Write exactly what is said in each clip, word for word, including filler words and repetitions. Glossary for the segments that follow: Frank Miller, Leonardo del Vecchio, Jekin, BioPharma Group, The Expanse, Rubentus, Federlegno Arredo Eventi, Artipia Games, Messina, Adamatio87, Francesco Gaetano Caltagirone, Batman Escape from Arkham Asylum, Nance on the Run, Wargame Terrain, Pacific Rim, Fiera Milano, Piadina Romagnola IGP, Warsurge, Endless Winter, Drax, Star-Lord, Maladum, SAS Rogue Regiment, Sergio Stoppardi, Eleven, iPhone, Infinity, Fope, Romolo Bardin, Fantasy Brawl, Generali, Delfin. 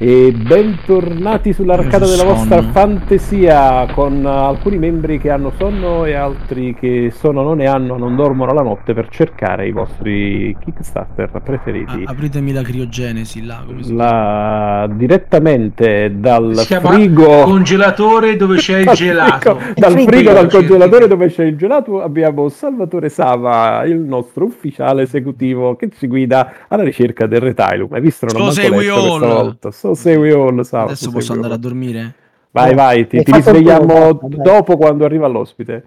E bentornati sull'arcata della vostra fantasia, con alcuni membri che hanno sonno e altri che sonno non ne hanno, non dormono la notte per cercare i vostri Kickstarter preferiti. Ah, apritemi la criogenesi là, come si la... dice? Direttamente dal frigo congelatore dove c'è il gelato. Dal frigo, frigo dal congelatore dove c'è il gelato abbiamo Salvatore Sava, il nostro ufficiale esecutivo che ci guida alla ricerca del retailum. Hai visto? Non lo segui volta. Segui all, Sava, adesso posso andare a dormire? Vai, vai, ti, ti risvegliamo dopo quando arriva l'ospite.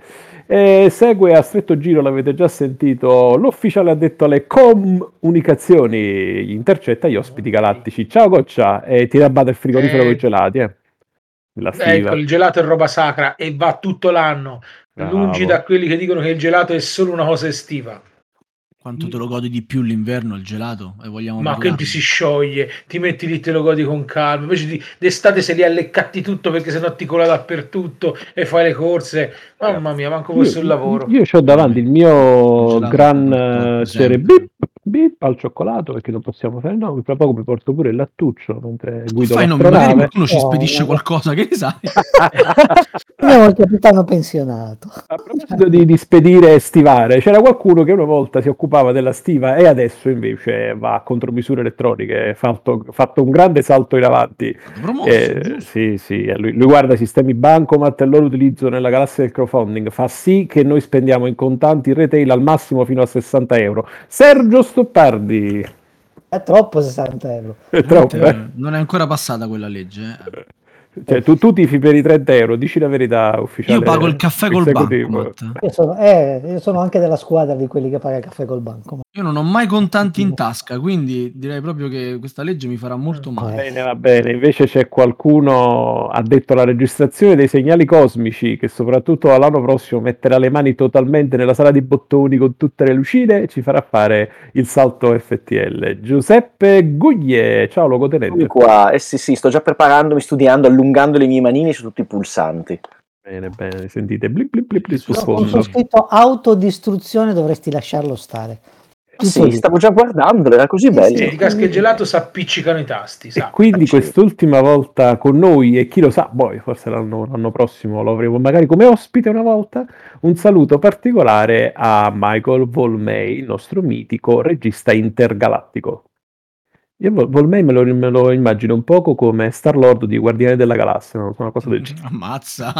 E segue a stretto giro, l'avete già sentito, l'ufficiale addetto alle comunicazioni, intercetta gli ospiti galattici. Ciao Goccia, e ti rabbata il frigorifero eh, con i gelati. Eh. Ecco, il gelato è roba sacra e va tutto l'anno, bravo. Lungi da quelli che dicono che il gelato è solo una cosa estiva. Quanto te lo godi di più l'inverno il gelato? E vogliamo ma parlare. Che ti si scioglie, ti metti lì, te lo godi con calma, invece di, d'estate sei lì a leccatti tutto perché sennò ti cola dappertutto e fai le corse. Mamma mia, manco questo il lavoro. Io ho davanti il mio il gran cere bip, bip al cioccolato, perché non possiamo fare, no, tra poco mi porto pure il lattuccio mentre guido fai, la non, magari qualcuno ci spedisce oh, qualcosa che ne sai. Una volta capitano pensionato. A proposito di, di spedire e stivare, c'era qualcuno che una volta si occupava della stiva e adesso invece va a contromisure elettroniche, fatto, fatto un grande salto in avanti. Promosso, eh, sì, sì, lui, lui guarda i sistemi bancomat e loro utilizzo nella galassia del crowdfunding, fa sì che noi spendiamo in contanti retail al massimo fino a sessanta euro. Sergio Stoppardi. È troppo sessanta euro. È troppo, eh? Non è ancora passata quella legge. Eh. Cioè, tu, tu tifi per i trenta euro, dici la verità ufficiale. Io pago il caffè col bancomat. Io sono, eh, io sono anche della squadra di quelli che paga il caffè col bancomat. Io non ho mai contanti in tasca, quindi direi proprio che questa legge mi farà molto male. Va bene, va bene. Invece c'è qualcuno addetto alla registrazione dei segnali cosmici che soprattutto all'anno prossimo metterà le mani totalmente nella sala di bottoni con tutte le lucine e ci farà fare il salto F T L. Giuseppe Guglie, ciao logotenente. Qua, eh sì sì, sto già preparandomi, studiando all'università, allungando le mie manine su tutti i pulsanti. Bene, bene, sentite. Blip, blip, blip, blip, sul fondo. Ho scritto autodistruzione, dovresti lasciarlo stare. Sì, stavo già guardandolo, era così bello. Sì, sì, casca e gelato si appiccicano i tasti. E sa, quindi accede. Quest'ultima volta con noi, e chi lo sa, poi forse l'anno, l'anno prossimo lo avremo magari come ospite una volta, un saluto particolare a Michael Volmey, il nostro mitico regista intergalattico. Io Volmey me lo, me lo immagino un poco come Star-Lord di Guardiani della Galassia, no? Una cosa del genere. Ammazza!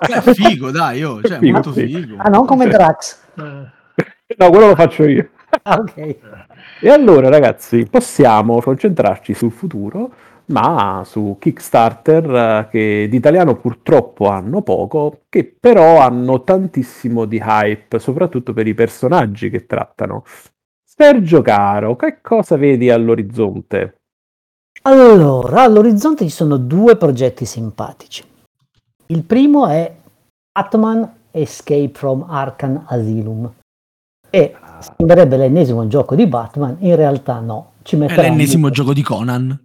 È figo, dai, io, cioè, figo, molto figo. figo. Ah, non come Drax? No, quello lo faccio io. Ah, ok. E allora, ragazzi, possiamo concentrarci sul futuro, ma su Kickstarter che di italiano purtroppo hanno poco, che però hanno tantissimo di hype, soprattutto per i personaggi che trattano. Sergio caro, che cosa vedi all'orizzonte? Allora, all'orizzonte ci sono due progetti simpatici. Il primo è Batman Escape from Arkham Asylum. E sembrerebbe l'ennesimo gioco di Batman, in realtà no. Ci metteranno... È l'ennesimo gioco di Conan.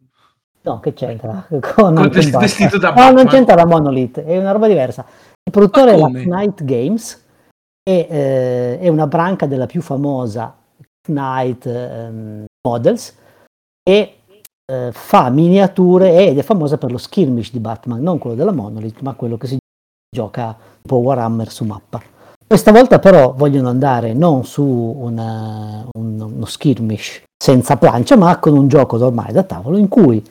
No, che c'entra? Conan vestito da Batman. No, non c'entra la Monolith, è una roba diversa. Il produttore è la Knight Games, e, eh, è una branca della più famosa Knight um, Models, e eh, fa miniature ed è famosa per lo skirmish di Batman, non quello della Monolith ma quello che si gioca tipo Warhammer su mappa. Questa volta però vogliono andare non su una, un, uno skirmish senza plancia, ma con un gioco ormai da tavolo in cui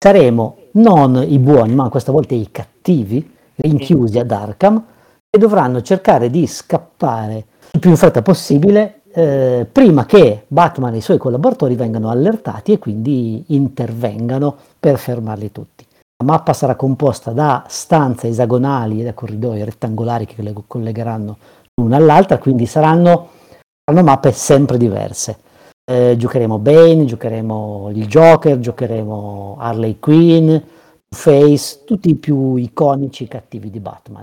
saremo non i buoni ma questa volta i cattivi rinchiusi ad Arkham e dovranno cercare di scappare il più in fretta possibile Eh, prima che Batman e i suoi collaboratori vengano allertati e quindi intervengano per fermarli tutti. La mappa sarà composta da stanze esagonali e da corridoi rettangolari che le collegheranno l'una all'altra, quindi saranno, saranno mappe sempre diverse. Eh, giocheremo Bane, giocheremo il Joker, giocheremo Harley Quinn, Face, tutti i più iconici cattivi di Batman.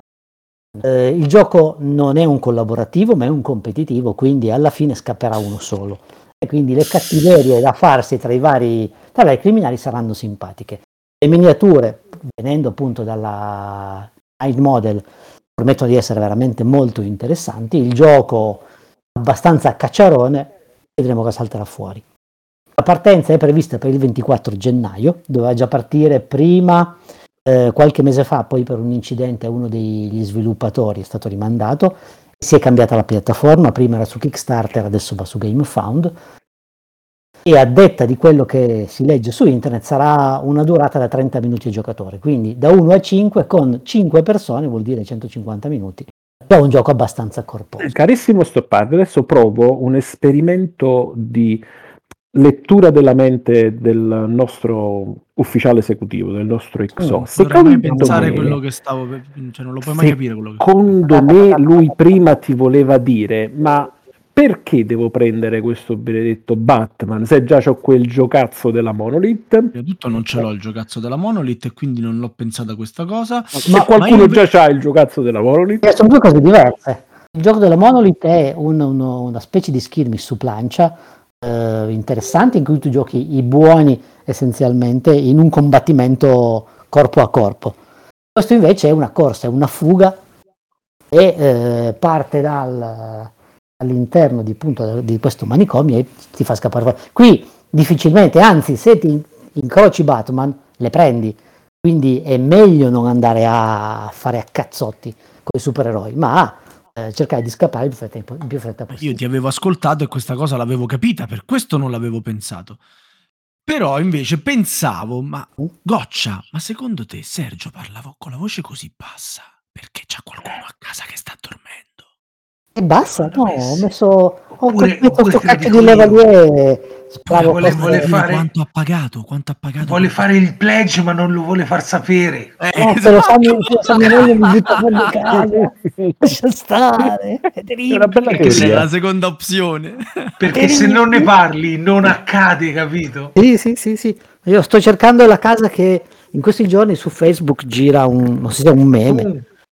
Eh, il gioco non è un collaborativo ma è un competitivo, quindi alla fine scapperà uno solo e quindi le cattiverie da farsi tra i vari tra i criminali saranno simpatiche. Le miniature, venendo appunto dalla Hide Model, promettono di essere veramente molto interessanti. Il gioco abbastanza cacciarone, vedremo cosa salterà fuori. La partenza è prevista per il ventiquattro gennaio, doveva già partire prima eh, qualche mese fa, poi per un incidente a uno degli sviluppatori è stato rimandato, si è cambiata la piattaforma, prima era su Kickstarter, adesso va su GameFound, e a detta di quello che si legge su internet sarà una durata da trenta minuti ai giocatori, quindi da uno a cinque con cinque persone vuol dire centocinquanta minuti. È un gioco abbastanza corposo. Carissimo Stoppardo, adesso provo un esperimento di lettura della mente del nostro ufficiale esecutivo, del nostro X O. Oh, dovrei mai pensare me, quello che stavo per... cioè non lo puoi mai capire quello che... Secondo me lui prima ti voleva dire ma perché devo prendere questo benedetto Batman se già c'ho quel giocazzo della Monolith? Io tutto non ce l'ho il giocazzo della Monolith e quindi non l'ho pensata questa cosa. Ma, ma qualcuno ma già c'ha il giocazzo della Monolith? Eh, sono due cose diverse. Il gioco della Monolith è un, uno, una specie di skirmish su plancia eh, interessante in cui tu giochi i buoni essenzialmente in un combattimento corpo a corpo. Questo invece è una corsa, è una fuga e eh, parte dal... all'interno di, appunto, di questo manicomio e ti fa scappare fuori. Qui difficilmente, anzi se ti incroci Batman le prendi, quindi è meglio non andare a fare a cazzotti con i supereroi, ma eh, cercare di scappare in più fretta, in più fretta possibile. Io ti avevo ascoltato e questa cosa l'avevo capita, per questo non l'avevo pensato, però invece pensavo, ma Goccia, ma secondo te Sergio parlava con la voce così bassa perché c'è qualcuno a casa che sta dormendo? E basta, no, ho messo ho questo cacchio di levaliere. Vuole, vuole fare quanto ha pagato, quanto ha pagato. Vuole fare il pledge, ma non lo vuole far sapere. Eh, no, esatto. Se lo fanno lascia stare. È terribile. Perché se è la seconda opzione. Perché se non ne parli non accade, capito? Sì, sì, sì, sì. Io sto cercando la casa che in questi giorni su Facebook gira un non so, un meme.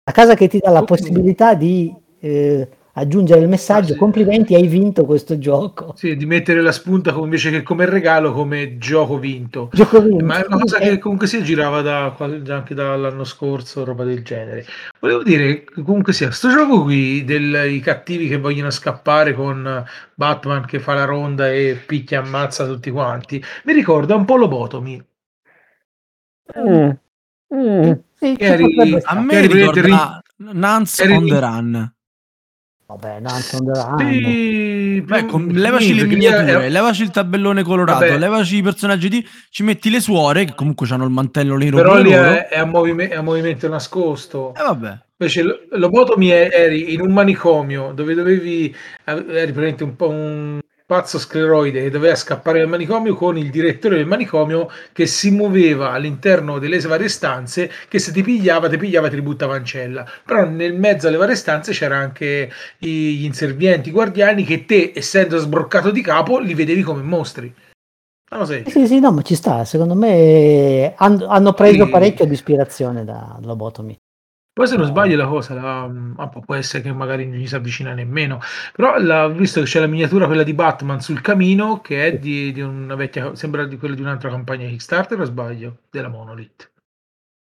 La casa che ti dà la possibilità di eh, aggiungere il messaggio ah, sì. Complimenti, hai vinto questo gioco, sì, di mettere la spunta come, invece che come regalo, come gioco vinto, gioco vinto. Ma è una cosa che comunque si girava da, anche dall'anno scorso, roba del genere. Volevo dire comunque sia sto gioco qui dei cattivi che vogliono scappare con Batman che fa la ronda e picchia ammazza tutti quanti, mi ricorda un po' Lobotomy. mm. Mm. Sì, eri, a me ricorda eri... Nance on the Run. Vabbè, Nance on the Run. Sì, beh, con, levaci sì, le miniature, è... levaci il tabellone colorato, vabbè. Levaci i personaggi di, ci metti le suore che comunque hanno il mantello nero. Però lì è, è, a movime, è a movimento nascosto. E eh, vabbè. Invece Lobotomy eri in un manicomio dove dovevi eri praticamente un po' un pazzo scleroide che doveva scappare dal manicomio con il direttore del manicomio che si muoveva all'interno delle varie stanze, che se ti pigliava ti pigliava ti buttava in cella, però nel mezzo alle varie stanze c'era anche gli inservienti, i guardiani che te essendo sbroccato di capo li vedevi come mostri. No, sì. sì sì no ma ci sta, secondo me han- hanno preso e... parecchio di ispirazione da Lobotomy. Poi se non sbaglio la cosa, la, ah, può essere che magari non gli si avvicina nemmeno, però l'ho visto che c'è la miniatura quella di Batman sul camino che è di, di una vecchia, sembra di quella di un'altra campagna Kickstarter o sbaglio, della Monolith.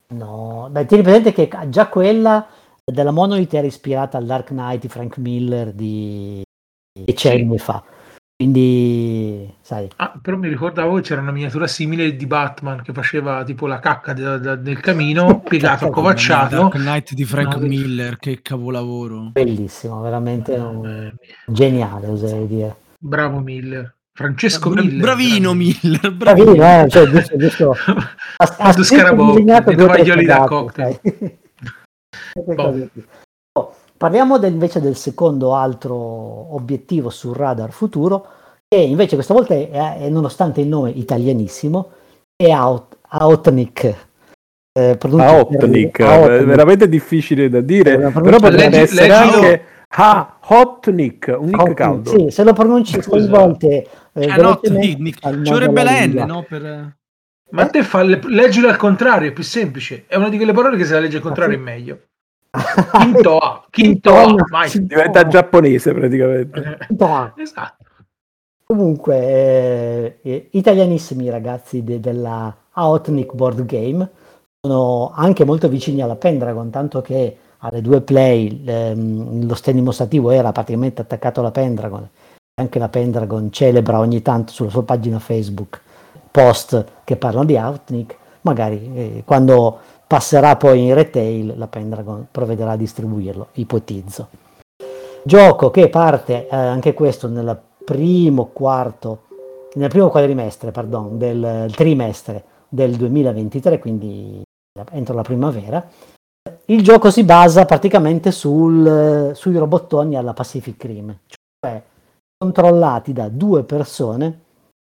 No, beh, tieni presente che già quella della Monolith era ispirata al Dark Knight di Frank Miller di decenni sì. fa. Quindi sai. Ah, però mi ricordavo che c'era una miniatura simile di Batman che faceva tipo la cacca de, de, del camino piegato accovacciato. Dark Knight di Frank no, Miller, che cavolavoro! Bellissimo, veramente un... geniale, oserei dire. Bravo Miller. Francesco Bra- Miller. Bravino Miller. Bravino, bravino eh, cioè giusto, giusto. Quanto scarabò, i tovaglioli da cocktail. Parliamo del, invece del secondo altro obiettivo sul radar futuro, che invece questa volta è, è nonostante il nome italianissimo, è Out, Outnik. Eh, Outnik, è veramente difficile da dire, però potrebbe leggi, essere leggi, anche ah, Outnik, un nick caldo. Sì, se lo pronunci sei volte... Ci vorrebbe la N, no? Per... Ma eh? te fa le, leggilo al contrario, è più semplice. È una di quelle parole che se la legge al contrario ah, sì. è meglio. Kintoa, Kintoa, vai. Diventa giapponese praticamente. Esatto. Comunque, eh, italianissimi i ragazzi de- della Outnik Board Game, sono anche molto vicini alla Pendragon, tanto che alle due play ehm, lo stand dimostrativo era praticamente attaccato alla Pendragon, anche la Pendragon celebra ogni tanto sulla sua pagina Facebook post che parlano di Outnik, magari eh, quando passerà poi in retail la Pendragon provvederà a distribuirlo, ipotizzo. Gioco che parte eh, anche questo nel primo quarto, nel primo quadrimestre, pardon, del trimestre del duemilaventitré, quindi entro la primavera. Il gioco si basa praticamente sul, sui robottoni alla Pacific Rim, cioè controllati da due persone.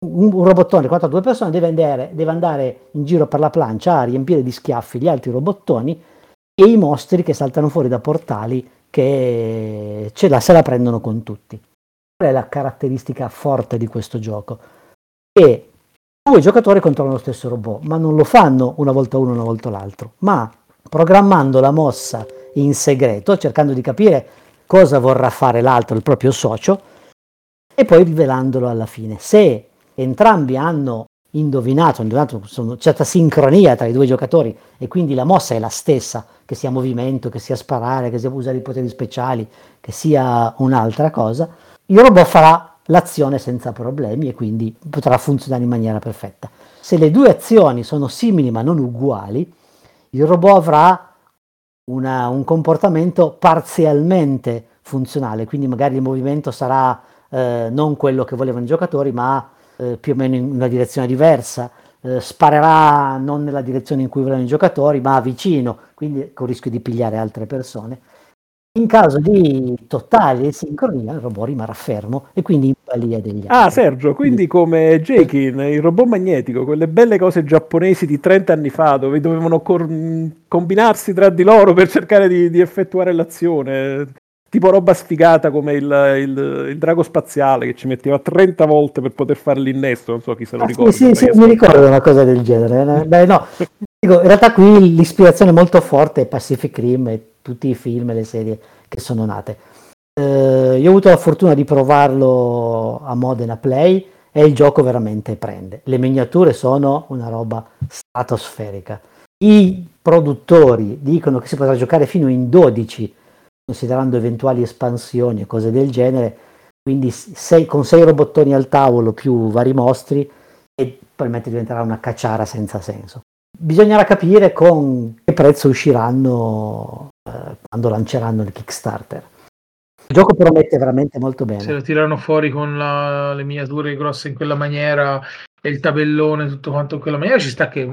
Un robottone quattro a due persone deve andare, deve andare in giro per la plancia a riempire di schiaffi gli altri robottoni e i mostri che saltano fuori da portali che ce la, se la prendono con tutti. Qual è la caratteristica forte di questo gioco? Che due giocatori controllano lo stesso robot, ma non lo fanno una volta uno, una volta l'altro, ma programmando la mossa in segreto, cercando di capire cosa vorrà fare l'altro, il proprio socio, e poi rivelandolo alla fine. Se entrambi hanno indovinato, indovinato una certa sincronia tra i due giocatori e quindi la mossa è la stessa, che sia movimento, che sia sparare, che sia usare i poteri speciali, che sia un'altra cosa, il robot farà l'azione senza problemi e quindi potrà funzionare in maniera perfetta. Se le due azioni sono simili ma non uguali, il robot avrà una, un comportamento parzialmente funzionale, quindi magari il movimento sarà eh, non quello che volevano i giocatori, ma Eh, più o meno in una direzione diversa, eh, sparerà non nella direzione in cui volevano i giocatori, ma vicino, quindi con il rischio di pigliare altre persone. In caso di totale sincronia, il robot rimarrà fermo e quindi in balia degli altri. Ah, Sergio, quindi come Jekin, il robot magnetico, quelle belle cose giapponesi di trenta anni fa, dove dovevano cor- combinarsi tra di loro per cercare di, di effettuare l'azione. Tipo roba sfigata come il, il, il drago spaziale che ci metteva trenta volte per poter fare l'innesto, non so chi se lo ah, ricorda. Sì, sì, mi ricordo una cosa del genere. Beh, no, dico, in realtà qui l'ispirazione molto forte è Pacific Rim e tutti i film e le serie che sono nate. Eh, io ho avuto la fortuna di provarlo a Modena Play e il gioco veramente prende. Le miniature sono una roba stratosferica. I produttori dicono che si potrà giocare fino in dodici, considerando eventuali espansioni e cose del genere, quindi sei, con sei robottoni al tavolo più vari mostri, e probabilmente diventerà una cacciara senza senso. Bisognerà capire con che prezzo usciranno eh, quando lanceranno il Kickstarter. Il gioco promette veramente molto bene. Se lo tirano fuori con la, le miniature grosse in quella maniera e il tabellone tutto quanto in quella maniera, ci sta che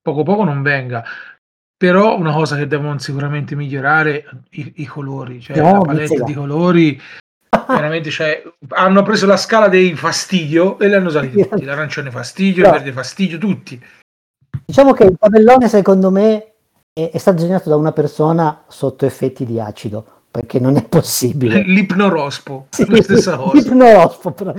poco poco non venga. Però una cosa che devono sicuramente migliorare i, i colori, cioè no, la palette di colori veramente, cioè, hanno preso la scala dei fastidio e li hanno usati tutti, l'arancione fastidio, no, il verde fastidio, tutti. Diciamo che il tabellone secondo me è, è stato disegnato da una persona sotto effetti di acido, perché non è possibile. L'ipnorospo, sì, la stessa cosa. L'ipnorospo, però.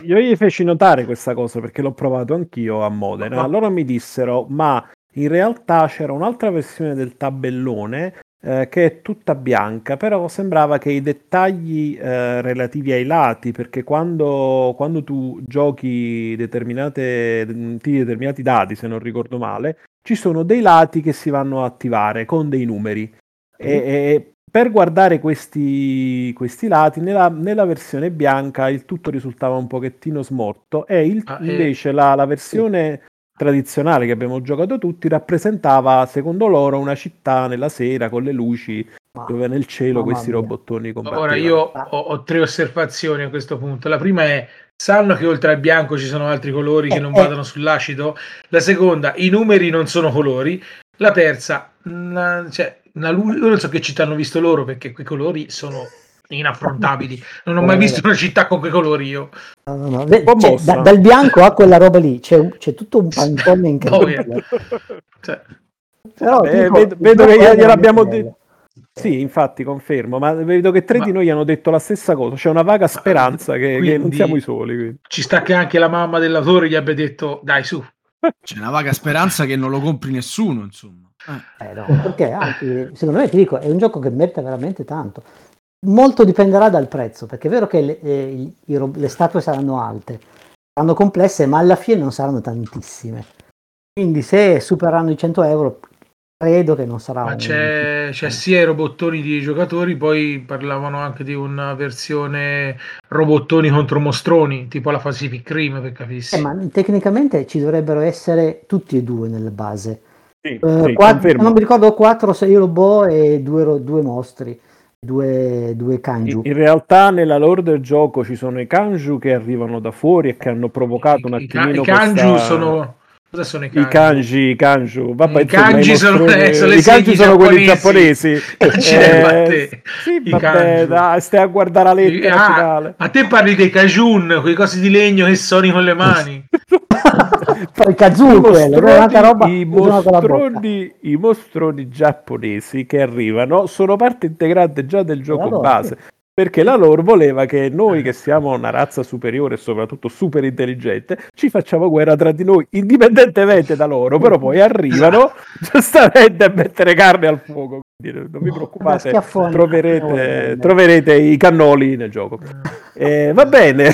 Io gli feci notare questa cosa perché l'ho provato anch'io a Modena, allora mi dissero ma in realtà c'era un'altra versione del tabellone eh, che è tutta bianca, però sembrava che i dettagli eh, relativi ai lati, perché quando, quando tu giochi determinate, determinati dati, se non ricordo male, ci sono dei lati che si vanno a attivare con dei numeri. E, e per guardare questi, questi lati, nella, nella versione bianca il tutto risultava un pochettino smorto, e il, ah, invece eh. la, la versione tradizionale che abbiamo giocato tutti rappresentava secondo loro una città nella sera con le luci, ma, dove nel cielo questi mia. robottoni combattevano. Ora io ho, ho tre osservazioni a questo punto. La prima è: sanno che oltre al bianco ci sono altri colori che non vadano sull'acido? La seconda: i numeri non sono colori. La terza: una, cioè, una luce, io non so che città hanno visto loro, perché quei colori sono inaffrontabili, non ho mai visto una città con quei colori io. No, no, no. Cioè, da, dal bianco a quella roba lì c'è, c'è tutto un pantone incredibile. Cioè, però, eh, tipo, vedo, vedo che gliel'abbiamo detto. Sì, infatti confermo, ma vedo che tre ma... di noi hanno detto la stessa cosa, c'è una vaga speranza che, quindi, che non siamo i soli. Quindi. Ci sta che anche la mamma dell'autore gli abbia detto dai su. C'è una vaga speranza che non lo compri nessuno, insomma. Eh, no, perché anche, secondo me, ti dico, è un gioco che merita veramente tanto. Molto dipenderà dal prezzo, perché è vero che le, eh, i, le statue saranno alte, saranno complesse, ma alla fine non saranno tantissime. Quindi se supereranno i cento euro Credo che non sarà. Ma un... c'è, c'è sia i robottoni di giocatori, poi parlavano anche di una versione robottoni contro mostroni, tipo la Pacific Rim, per capirsi. Eh, ma tecnicamente ci dovrebbero essere tutti e due nella base. Sì, uh, sì, quattro, non mi ricordo, quattro o sei robot e due, due mostri, due, due kanju. In, in realtà nella lore del gioco ci sono i kanju che arrivano da fuori e che hanno provocato I, un attimino i kanju questa... sono... Cosa sono i kanji? I kanji, vabbè, I kanji insomma, sono, eh, sono, i kanji sono quelli giapponesi. Eh, eh, sì, i vabbè, dai, stai a guardare la lettera. Ah, a te parli dei kajun, quei cosi di legno che sono con le mani. I kajun, quello, roba. I mostroni, i mostroni giapponesi che arrivano sono parte integrante già del gioco allora, base. Sì. Perché la lore voleva che noi, che siamo una razza superiore e soprattutto super intelligente, ci facciamo guerra tra di noi, indipendentemente da loro, però poi arrivano giustamente a mettere carne al fuoco. Quindi non vi preoccupate, troverete, troverete i cannoli nel gioco. Eh, va bene.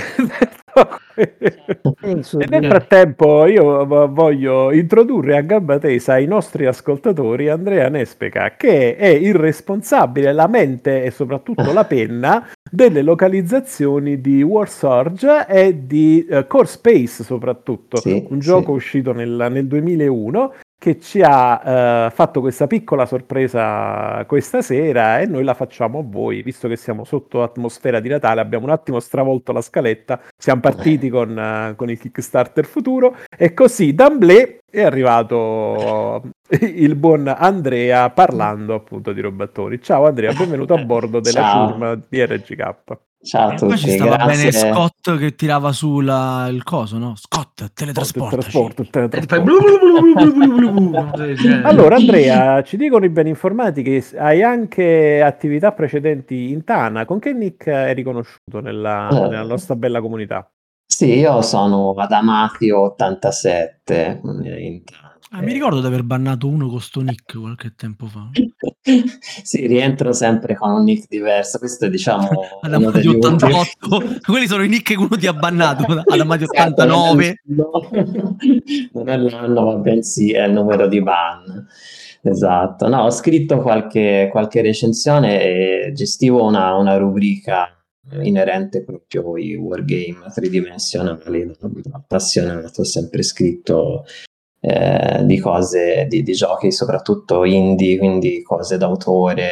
E nel frattempo io voglio introdurre a gamba tesa ai nostri ascoltatori Andrea Nespeca, che è il responsabile, la mente e soprattutto la penna delle localizzazioni di Warsurge e di uh, Core Space soprattutto, sì, un gioco sì. uscito nel, nel duemilauno che ci ha uh, fatto questa piccola sorpresa questa sera e noi la facciamo a voi, visto che siamo sotto atmosfera di Natale, abbiamo un attimo stravolto la scaletta, siamo partiti con, uh, con il Kickstarter futuro e così d'amblè è arrivato il buon Andrea parlando appunto di robatori. Ciao Andrea, benvenuto a bordo della ciurma di R G K. Ciao a tutti, ci stava grazie. Bene Scott che tirava su la, il coso, no? Scott, teletrasportaci. Allora Andrea, ci dicono i ben informati che hai anche attività precedenti in Tana, con che nick è riconosciuto nella, nella nostra bella comunità? Sì, io sono Adamatio ottantasette in Tana. Ah, mi ricordo di aver bannato uno con sto nick qualche tempo fa. Sì, rientro sempre con un nick diverso. Questo è, diciamo, uno degli ottantotto. Quelli sono i nick che uno ti ha bannato. Adamadio ottantanove. Non è l'anno, ma bensì è il numero di ban. Esatto. No, ho scritto qualche, qualche recensione e gestivo una, una rubrica inerente proprio ai wargame tridimensionali. Appassionato, ho sempre scritto... Eh, di cose, di, di giochi soprattutto indie, quindi cose d'autore,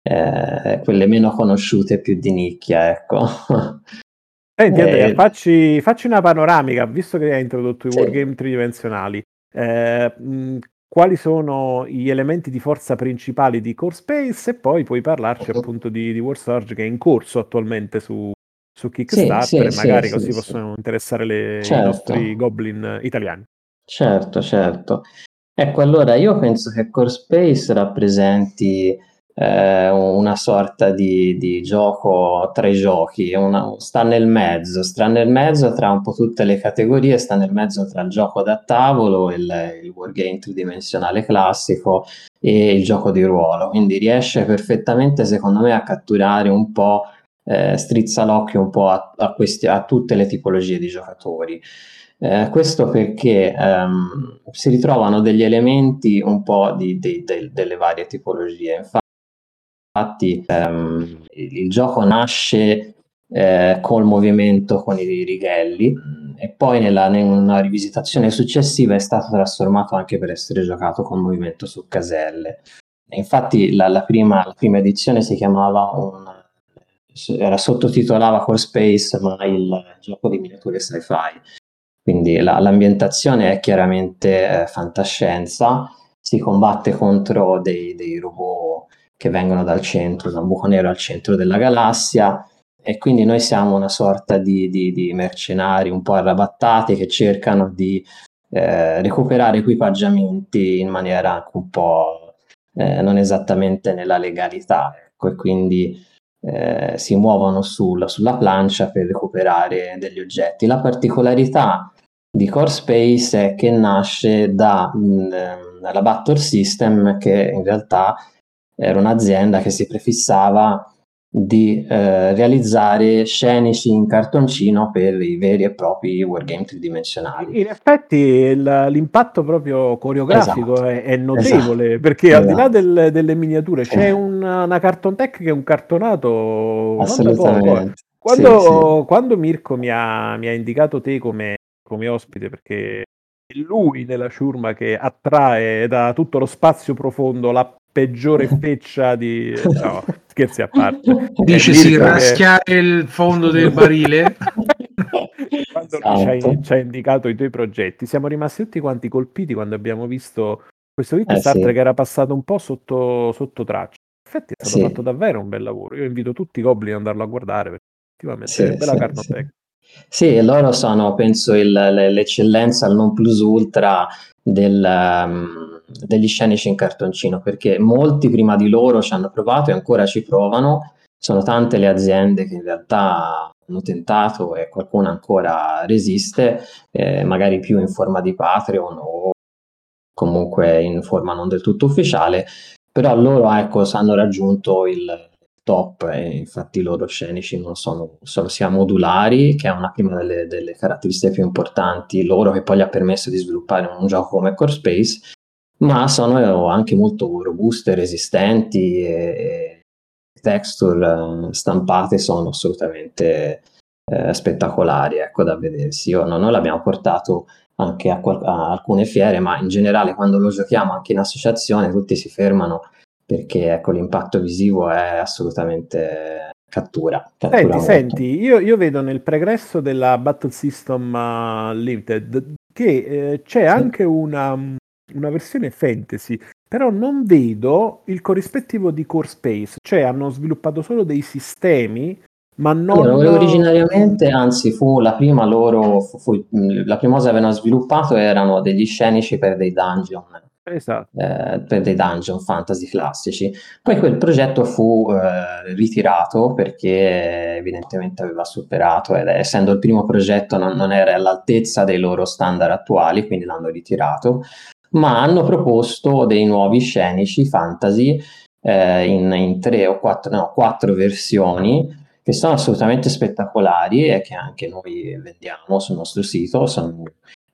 eh, quelle meno conosciute, più di nicchia, ecco. Senti, Andrea, eh, facci, facci una panoramica, visto che hai introdotto i sì. wargame tridimensionali, eh, mh, quali sono gli elementi di forza principali di Core Space e poi puoi parlarci oh. appunto di, di Warsurge, che è in corso attualmente su, su Kickstarter, sì, sì, magari sì, così sì, possono sì. interessare le, certo. i nostri goblin italiani. Certo, certo. Ecco, allora io penso che Core Space rappresenti eh, una sorta di, di gioco tra i giochi, una, sta nel mezzo, sta nel mezzo tra un po' tutte le categorie, sta nel mezzo tra il gioco da tavolo, il, il wargame tridimensionale classico e il gioco di ruolo, quindi riesce perfettamente secondo me a catturare un po', eh, strizza l'occhio un po' a, a, questi, a tutte le tipologie di giocatori. Eh, questo perché ehm, si ritrovano degli elementi un po' di, di, de, delle varie tipologie. Infatti ehm, il, il gioco nasce eh, col movimento con i righelli e poi nella, in una rivisitazione successiva è stato trasformato anche per essere giocato con movimento su caselle. Infatti la, la, prima, la prima edizione si chiamava un, era sottotitolava Core Space, ma il gioco di miniature sci-fi. Quindi la, l'ambientazione è chiaramente eh, fantascienza, si combatte contro dei, dei robot che vengono dal centro, da un buco nero al centro della galassia, e quindi noi siamo una sorta di, di, di mercenari un po' arrabattati che cercano di eh, recuperare equipaggiamenti in maniera anche un po' eh, non esattamente nella legalità, ecco, e quindi... Eh, si muovono sulla, sulla plancia per recuperare degli oggetti. La particolarità di Core Space è che nasce da, mh, dalla Battle System, che in realtà era un'azienda che si prefissava di eh, realizzare scenici in cartoncino per i veri e propri wargame tridimensionali. In effetti l- l'impatto proprio coreografico esatto. è, è notevole, esatto. perché esatto. al di là del, delle miniature sì. c'è una, una cartontech che è un cartonato. Assolutamente. Quando, sì, sì. quando Mirko mi ha, mi ha indicato te come, come ospite, perché è lui nella ciurma che attrae da tutto lo spazio profondo la peggiore feccia di... No, scherzi a parte. Dice si raschiare che... il fondo del barile. Quando esatto. ci ha indicato i tuoi progetti, siamo rimasti tutti quanti colpiti quando abbiamo visto questo Kickstarter eh, sì. che era passato un po' sotto, sotto traccia. In effetti è stato sì. fatto davvero un bel lavoro. Io invito tutti i goblin ad andarlo a guardare, perché effettivamente sì, è una bella sì, cartoteca. Sì. sì, loro sono, penso, il, l'eccellenza, il non plus ultra del... Um... degli scenici in cartoncino, perché molti prima di loro ci hanno provato e ancora ci provano, sono tante le aziende che in realtà hanno tentato e qualcuna ancora resiste, eh, magari più in forma di Patreon o comunque in forma non del tutto ufficiale, però loro ecco hanno raggiunto il top e infatti i loro scenici non sono solo sia modulari, che è una prima delle, delle caratteristiche più importanti loro, che poi gli ha permesso di sviluppare un gioco come Core Space, ma sono anche molto robuste, resistenti e le texture stampate sono assolutamente eh, spettacolari, ecco, da vedersi. Io, no, noi l'abbiamo portato anche a, qual- a alcune fiere, ma in generale quando lo giochiamo anche in associazione tutti si fermano perché ecco, l'impatto visivo è assolutamente cattura. cattura senti, molto. senti io, io vedo nel pregresso della Battle System uh, Limited che eh, c'è sì. anche una... una versione fantasy, però non vedo il corrispettivo di Core Space, cioè hanno sviluppato solo dei sistemi, ma non... Allora, originariamente, anzi, fu la prima loro, fu, fu, la prima cosa che avevano sviluppato erano degli scenici per dei dungeon, esatto. eh, per dei dungeon fantasy classici, poi quel progetto fu eh, ritirato perché evidentemente aveva superato, ed essendo il primo progetto non, non era all'altezza dei loro standard attuali, quindi l'hanno ritirato. Ma hanno proposto dei nuovi scenici fantasy eh, in, in tre o quattro, no, quattro versioni che sono assolutamente spettacolari e che anche noi vendiamo sul nostro sito. Sono,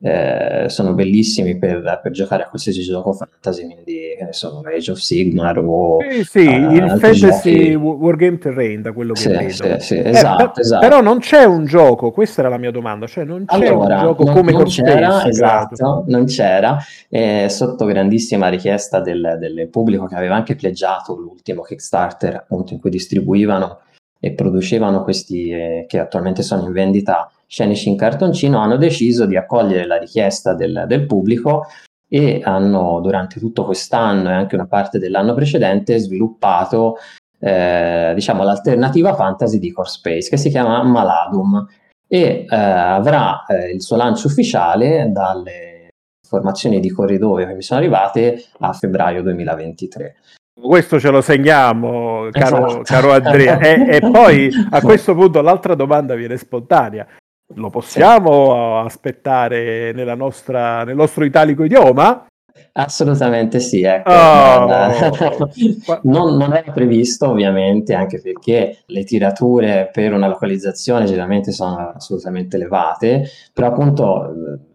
eh, sono bellissimi per, per giocare a qualsiasi gioco fantasy, quindi che ne so, Age of Sigmar o sì, sì uh, il fantasy wargame terrain, da quello che sì, vedo sì, sì, eh, esatto, per, esatto. Però non c'è un gioco, questa era la mia domanda, cioè non c'è allora, un gioco non, come non c'era, esatto, non c'era eh, sotto grandissima richiesta del, del pubblico che aveva anche pleggiato l'ultimo Kickstarter, appunto, in cui distribuivano e producevano questi eh, che attualmente sono in vendita scenici in cartoncino. Hanno deciso di accogliere la richiesta del, del pubblico e hanno durante tutto quest'anno e anche una parte dell'anno precedente sviluppato eh, diciamo l'alternativa fantasy di Core Space, che si chiama Maladum, e eh, avrà eh, il suo lancio ufficiale, dalle informazioni di corridoio che mi sono arrivate, a febbraio duemilaventitré. Questo ce lo segniamo, caro, esatto. caro Andrea. e, e poi a questo punto l'altra domanda viene spontanea: lo possiamo sì. aspettare nella nostra, nel nostro italico idioma? Assolutamente sì, ecco. oh. non, non è previsto, ovviamente, anche perché le tirature per una localizzazione generalmente sono assolutamente elevate, però appunto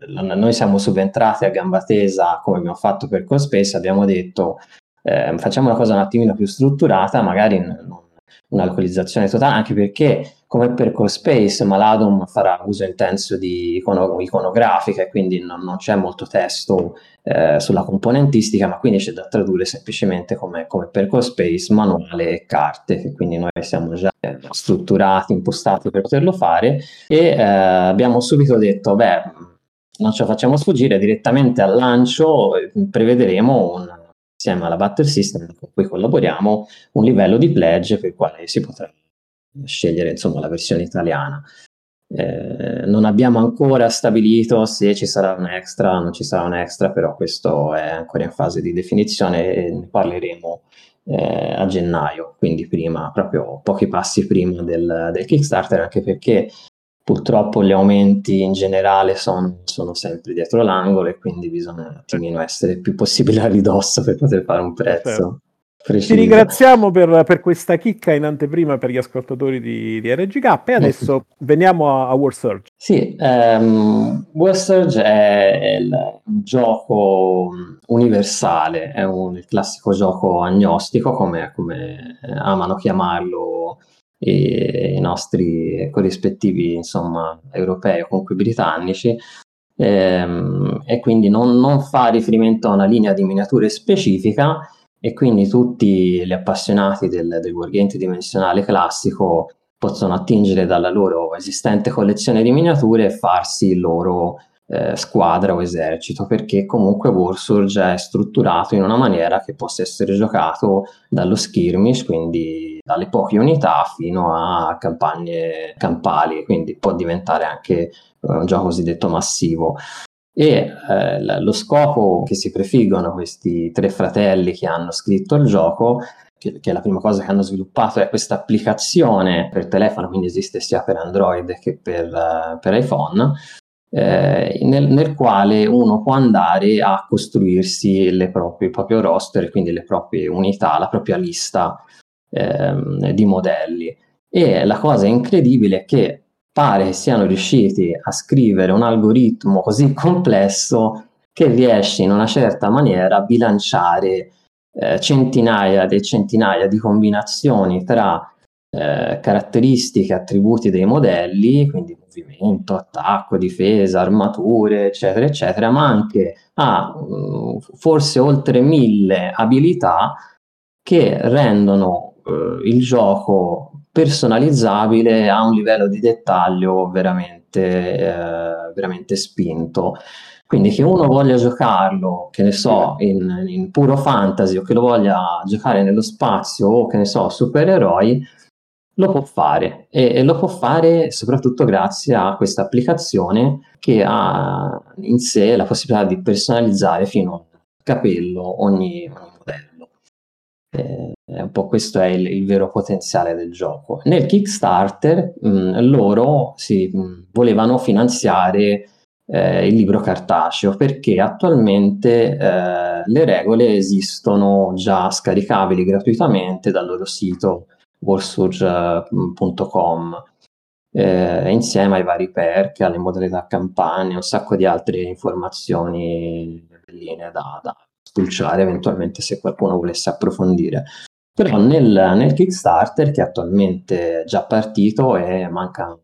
noi siamo subentrati a gamba tesa, come abbiamo fatto per Core Space. Abbiamo detto eh, facciamo una cosa un attimino più strutturata, magari non una localizzazione totale, anche perché come per Core Space Maladum farà uso intenso di icono- iconografica e quindi non, non c'è molto testo eh, sulla componentistica, ma quindi c'è da tradurre semplicemente come, come per Core Space manuale e carte, che quindi noi siamo già eh, strutturati, impostati per poterlo fare. E eh, abbiamo subito detto beh, non ce la facciamo sfuggire, direttamente al lancio prevederemo un insieme alla Battle System, con cui collaboriamo, un livello di pledge per il quale si potrà scegliere insomma la versione italiana. Eh, non abbiamo ancora stabilito se ci sarà un extra, non ci sarà un extra, però questo è ancora in fase di definizione e ne parleremo eh, a gennaio, quindi prima, proprio pochi passi prima del, del Kickstarter, anche perché purtroppo gli aumenti in generale sono, sono sempre dietro l'angolo e quindi bisogna un attimino essere più possibile a ridosso per poter fare un prezzo. Precisa. Ti ringraziamo per, per questa chicca in anteprima per gli ascoltatori di, di R G K e adesso veniamo a, a Warsurge. Sì, um, Warsurge è il gioco universale, è un, il classico gioco agnostico come, come amano chiamarlo i, i nostri corrispettivi insomma europei o comunque britannici. Ehm, e quindi non, non fa riferimento a una linea di miniature specifica e quindi tutti gli appassionati del, del wargame dimensionale classico possono attingere dalla loro esistente collezione di miniature e farsi il loro eh, squadra o esercito, perché comunque Warsurge è strutturato in una maniera che possa essere giocato dallo skirmish, quindi dalle poche unità fino a campagne campali, quindi può diventare anche un gioco cosiddetto massivo. E eh, lo scopo che si prefiggono questi tre fratelli che hanno scritto il gioco, che, che è la prima cosa che hanno sviluppato, è questa applicazione per telefono, quindi esiste sia per Android che per, uh, per iPhone, eh, nel, nel quale uno può andare a costruirsi le proprie, il proprio roster, quindi le proprie unità, la propria lista ehm, di modelli. E la cosa incredibile è che pare che siano riusciti a scrivere un algoritmo così complesso che riesce in una certa maniera a bilanciare eh, centinaia e centinaia di combinazioni tra eh, caratteristiche, attributi dei modelli, quindi movimento, attacco, difesa, armature, eccetera, eccetera, ma anche a mh, forse oltre mille abilità che rendono eh, il gioco personalizzabile a un livello di dettaglio veramente, eh, veramente spinto. Quindi che uno voglia giocarlo, che ne so, in, in puro fantasy, o che lo voglia giocare nello spazio o che ne so, supereroi, lo può fare e, e lo può fare soprattutto grazie a questa applicazione che ha in sé la possibilità di personalizzare fino al capello ogni, ogni modello. Eh, un po' questo è il, il vero potenziale del gioco. Nel Kickstarter mh, loro si mh, volevano finanziare eh, il libro cartaceo, perché attualmente eh, le regole esistono già scaricabili gratuitamente dal loro sito warsurge punto com, eh, insieme ai vari perk, alle modalità campagne, un sacco di altre informazioni belline da, da spulciare eventualmente se qualcuno volesse approfondire. Però nel, nel Kickstarter, che attualmente è già partito e manca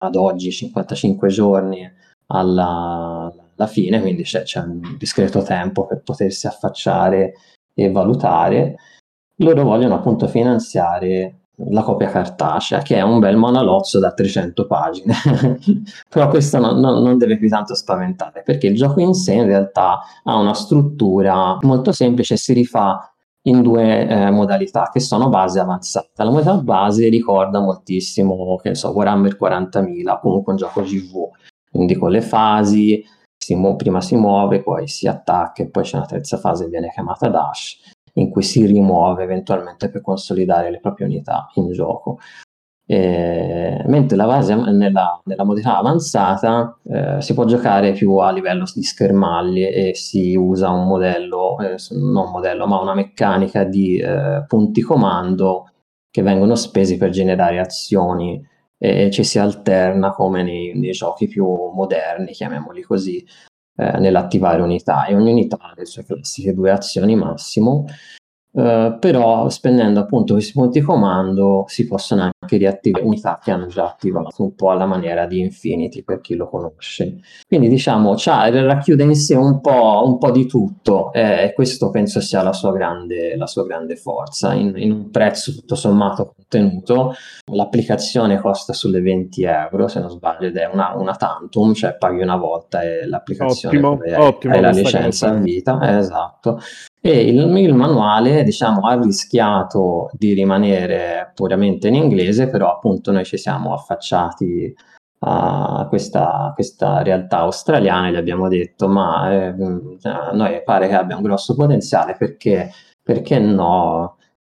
ad oggi cinquantacinque giorni alla, alla fine, quindi c'è, c'è un discreto tempo per potersi affacciare e valutare, loro vogliono appunto finanziare la copia cartacea, che è un bel monalozzo da trecento pagine. Però questo non, non, non deve più tanto spaventare, perché il gioco in sé in realtà ha una struttura molto semplice e si rifà in due eh, modalità che sono base e avanzata. La modalità base ricorda moltissimo, che ne so, Warhammer quarantamila, comunque un gioco G V, quindi con le fasi, si mu- prima si muove, poi si attacca e poi c'è una terza fase che viene chiamata dash, in cui si rimuove eventualmente per consolidare le proprie unità in gioco. E, mentre la base, nella, nella modalità avanzata eh, si può giocare più a livello di schermaglie e si usa un modello, eh, non un modello, ma una meccanica di eh, punti comando che vengono spesi per generare azioni e, e ci si alterna come nei, nei giochi più moderni, chiamiamoli così, eh, nell'attivare unità, e ogni unità ha le sue classiche due azioni massimo. Uh, però spendendo appunto questi punti comando si possono anche riattivare unità che hanno già attivato, un po' alla maniera di Infinity per chi lo conosce. Quindi diciamo c'ha, racchiude in sé un po', un po' di tutto, eh, e questo penso sia la sua grande, la sua grande forza, in, in un prezzo tutto sommato contenuto. L'applicazione costa sulle venti euro se non sbaglio, ed è una, una tantum, cioè paghi una volta e l'applicazione, ottimo, è, ottimo, è la licenza a vita, eh, esatto. E il, il manuale diciamo ha rischiato di rimanere puramente in inglese, però appunto noi ci siamo affacciati a questa, questa realtà australiana e gli abbiamo detto ma eh, a noi pare che abbia un grosso potenziale, perché, perché no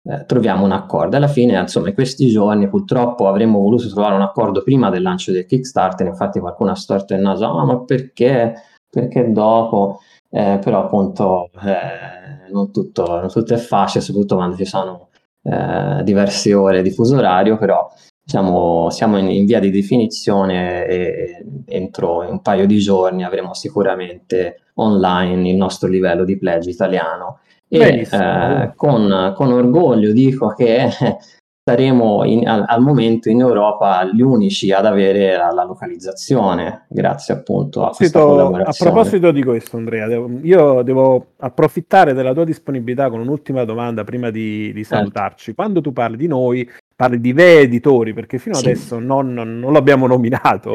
eh, troviamo un accordo. Alla fine insomma in questi giorni purtroppo avremmo voluto trovare un accordo prima del lancio del Kickstarter, infatti qualcuno ha storto il naso, ah, ma perché, perché dopo... eh, però appunto eh, non, tutto, non tutto è facile, soprattutto quando ci sono eh, diverse ore di fuso orario, però diciamo, siamo in, in via di definizione e entro un paio di giorni avremo sicuramente online il nostro livello di pledge italiano. E eh, con, con orgoglio dico che saremo in, al, al momento in Europa gli unici ad avere la, la localizzazione, grazie appunto a questa collaborazione. A proposito di questo, Andrea, devo, io devo approfittare della tua disponibilità con un'ultima domanda prima di, di salutarci. Eh. Quando tu parli di noi, parli di Ve Editori, perché fino sì. adesso non, non, non l'abbiamo nominato,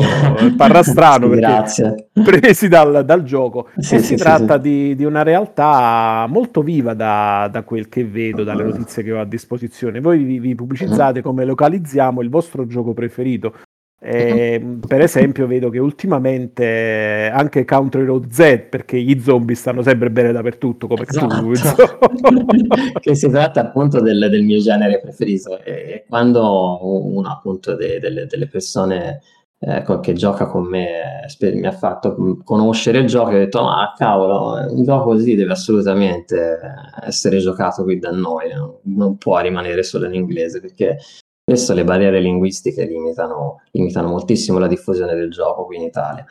parla strano perché presi dal, dal gioco. Sì, e sì, si sì, tratta sì. Di, di una realtà molto viva da, da quel che vedo, dalle notizie che ho a disposizione. Voi vi, vi pubblicizzate come localizziamo il vostro gioco preferito. Eh, per esempio vedo che ultimamente anche Country Road Z, perché gli zombie stanno sempre bene dappertutto, come esatto. Che si tratta appunto del, del mio genere preferito, e quando uno appunto de, de, delle persone eh, che gioca con me sper- mi ha fatto conoscere il gioco, ho detto ma cavolo, un gioco così deve assolutamente essere giocato qui da noi, non può rimanere solo in inglese, perché spesso le barriere linguistiche limitano, limitano moltissimo la diffusione del gioco qui in Italia.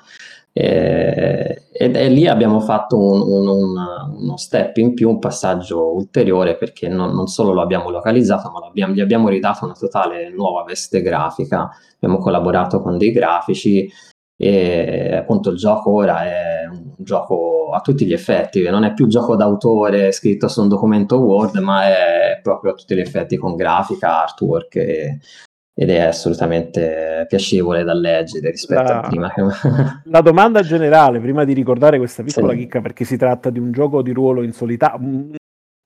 E, e, e lì abbiamo fatto un, un, un, uno step in più, un passaggio ulteriore, perché non, non solo lo abbiamo localizzato, ma l'abbiamo, gli abbiamo ridato una totale nuova veste grafica, abbiamo collaborato con dei grafici e appunto il gioco ora è un gioco a tutti gli effetti, non è più gioco d'autore scritto su un documento Word, ma è proprio a tutti gli effetti con grafica, artwork e, ed è assolutamente piacevole da leggere rispetto la, a prima. La domanda generale, prima di ricordare questa piccola sì. chicca, perché si tratta di un gioco di ruolo in solitario,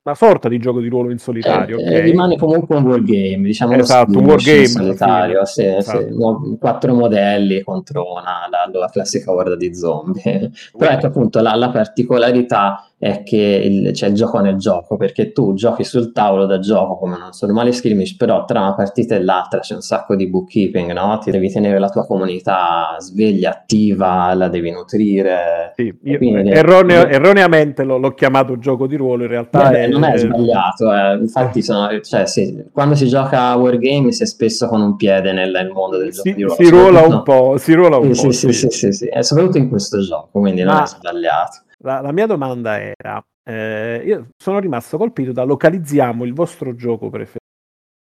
una sorta di gioco di ruolo in solitario, eh, okay. Rimane comunque un wargame, diciamo, esatto, un wargame in solitario, sì, esatto. Sì, no, quattro modelli contro una, la, la classica horda di zombie. Però ecco appunto la, la particolarità è che il, c'è il gioco nel gioco, perché tu giochi sul tavolo da gioco come non so, normale skirmish, però tra una partita e l'altra c'è un sacco di bookkeeping, no? Ti devi tenere la tua comunità sveglia, attiva, la devi nutrire. Sì, io, erroneo, devi... erroneamente l'ho, l'ho chiamato gioco di ruolo, in realtà beh, è, non è sbagliato, eh. Infatti sono, cioè, sì, quando si gioca a wargame si è spesso con un piede nel, nel mondo del gioco si, di ruolo, si ruola un po', si ruola un sì, po' sì, sì, sì, sì, sì. Eh, soprattutto in questo gioco, quindi non ah. è sbagliato. La, la mia domanda era, eh, io sono rimasto colpito da localizziamo il vostro gioco preferito,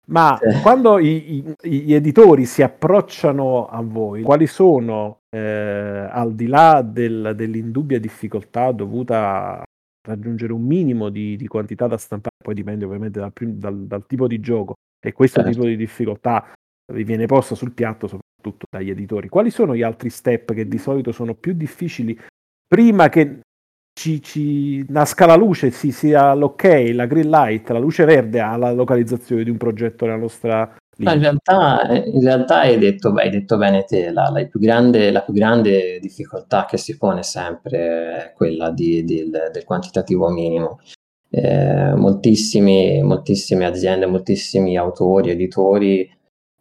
ma eh. quando i, i, gli editori si approcciano a voi, quali sono, eh, al di là del, dell'indubbia difficoltà dovuta a raggiungere un minimo di, di quantità da stampare, poi dipende ovviamente dal, dal, dal tipo di gioco, e questo eh. tipo di difficoltà vi viene posta sul piatto soprattutto dagli editori, quali sono gli altri step che di solito sono più difficili prima che Ci, ci nasca la luce, si sia l'ok, la green light, la luce verde alla localizzazione di un progetto nella nostra linea? In realtà, in realtà hai, detto, hai detto bene te, la, la, più grande, la più grande difficoltà che si pone sempre è quella di, di, del, del quantitativo minimo. Eh, moltissimi, moltissime aziende, moltissimi autori, editori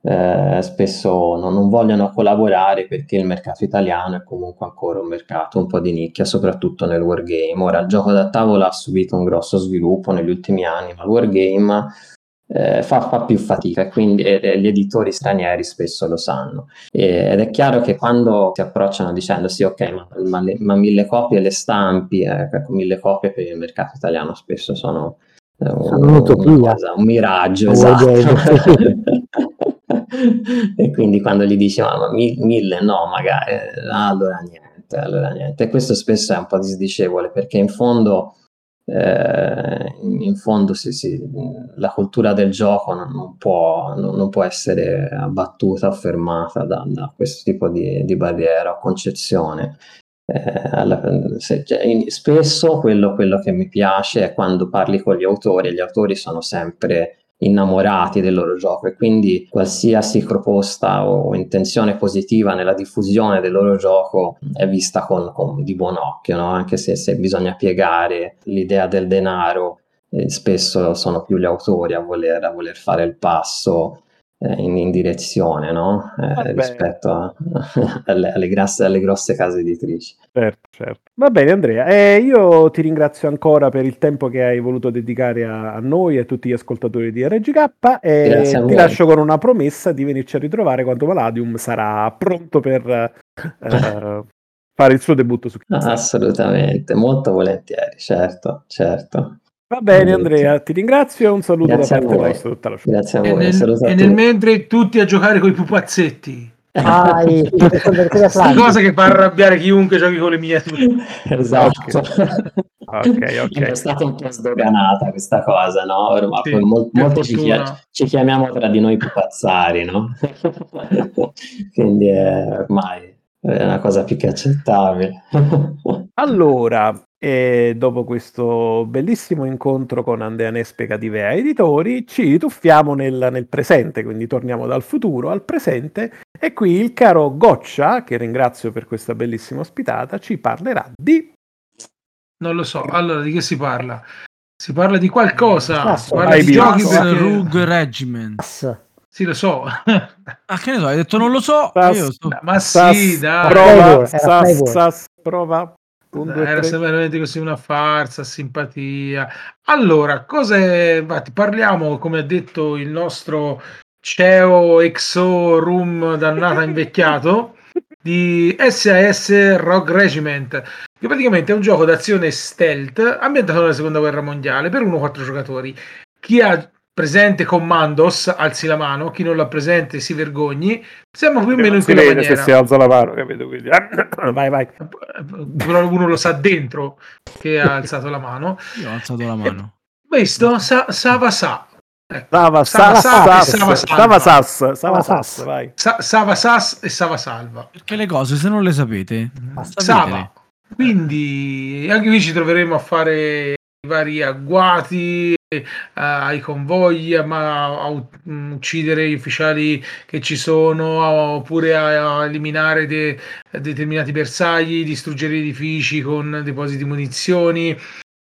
Eh, spesso non, non vogliono collaborare perché il mercato italiano è comunque ancora un mercato un po' di nicchia, soprattutto nel wargame. Ora il gioco da tavola ha subito un grosso sviluppo negli ultimi anni, ma il wargame eh, fa, fa più fatica, e quindi eh, gli editori stranieri spesso lo sanno, e, ed è chiaro che quando si approcciano dicendo sì ok ma, ma, le, ma mille copie le stampi, eh, mille copie per il mercato italiano spesso sono eh, un, cosa, un miraggio, esatto. E quindi quando gli dici ma, ma mille no magari allora niente allora niente e questo spesso è un po' disdicevole, perché in fondo eh, in fondo sì, sì, la cultura del gioco non, non, può, non, non può essere abbattuta o fermata da, da questo tipo di, di barriera o concezione. Eh, alla, se, in, spesso quello, quello che mi piace è quando parli con gli autori, gli autori sono sempre innamorati del loro gioco, e quindi qualsiasi proposta o intenzione positiva nella diffusione del loro gioco è vista con, con di buon occhio, no? Anche se, se bisogna piegare l'idea del denaro, eh, spesso sono più gli autori a voler, a voler fare il passo in, in direzione, no? Eh, rispetto a, alle, alle, grasse, alle grosse case editrici. Certo, certo. Va bene, Andrea, eh, io ti ringrazio ancora per il tempo che hai voluto dedicare a, a noi e a tutti gli ascoltatori di R G K, e ti lascio con una promessa di venirci a ritrovare quando Palladium sarà pronto per eh, fare il suo debutto su Kickstarter. Assolutamente, molto volentieri, certo, certo. Va bene, Andrea, ti ringrazio e un saluto da parte vostra, tutta la sua. Grazie a voi. E nel, salutate. E nel mentre tutti a giocare con i pupazzetti. Ah, sì, cosa che fa arrabbiare chiunque giochi con le miniature. Esatto. Okay, okay. È stata un po' sdoganata questa cosa, no? Ormai sì, mol- molti ci, chia- ci chiamiamo tra di noi pupazzari, no? Quindi è ormai è una cosa più che accettabile. Allora, e dopo questo bellissimo incontro con Andrea Nespeca di Vea Editori ci tuffiamo nel, nel presente, quindi torniamo dal futuro al presente, e qui il caro Goccia, che ringrazio per questa bellissima ospitata, ci parlerà di... non lo so, allora di che si parla? Si parla di qualcosa, ah, so, parla di giochi per il Rogue Regiment. Asso. Sì, lo so. Ah, che ne so, hai detto non lo so, sas, io so. Ma sas, sì, dai. Prova, sas, sas, prova. Era veramente così una farsa, simpatia. Allora, cos'è? Parliamo, come ha detto il nostro C E O X O Room dannata invecchiato, di S A S Rogue Regiment, che praticamente è un gioco d'azione stealth ambientato nella seconda guerra mondiale per uno o quattro giocatori. Chi ha presente Commandos alzi la mano, chi non l'ha presente si vergogni. Siamo più o meno in quella maniera. Se si alza la mano, capito? Quindi vai, vai. Però uno lo sa dentro che ha alzato la mano. Io ho alzato la mano. E questo sa, Sava sa. Ecco. Sava, Sava, Sava, Sava, Sava, Sava, Sava, Sava, Sava, vai. Sa, Sava, Sas e Sava Salva. Perché le cose, se non le sapete, sapete. Sava. Quindi anche qui ci troveremo a fare i vari agguati, ai convogli, ma a uccidere gli ufficiali che ci sono, oppure a eliminare de- determinati bersagli, distruggere edifici con depositi di munizioni,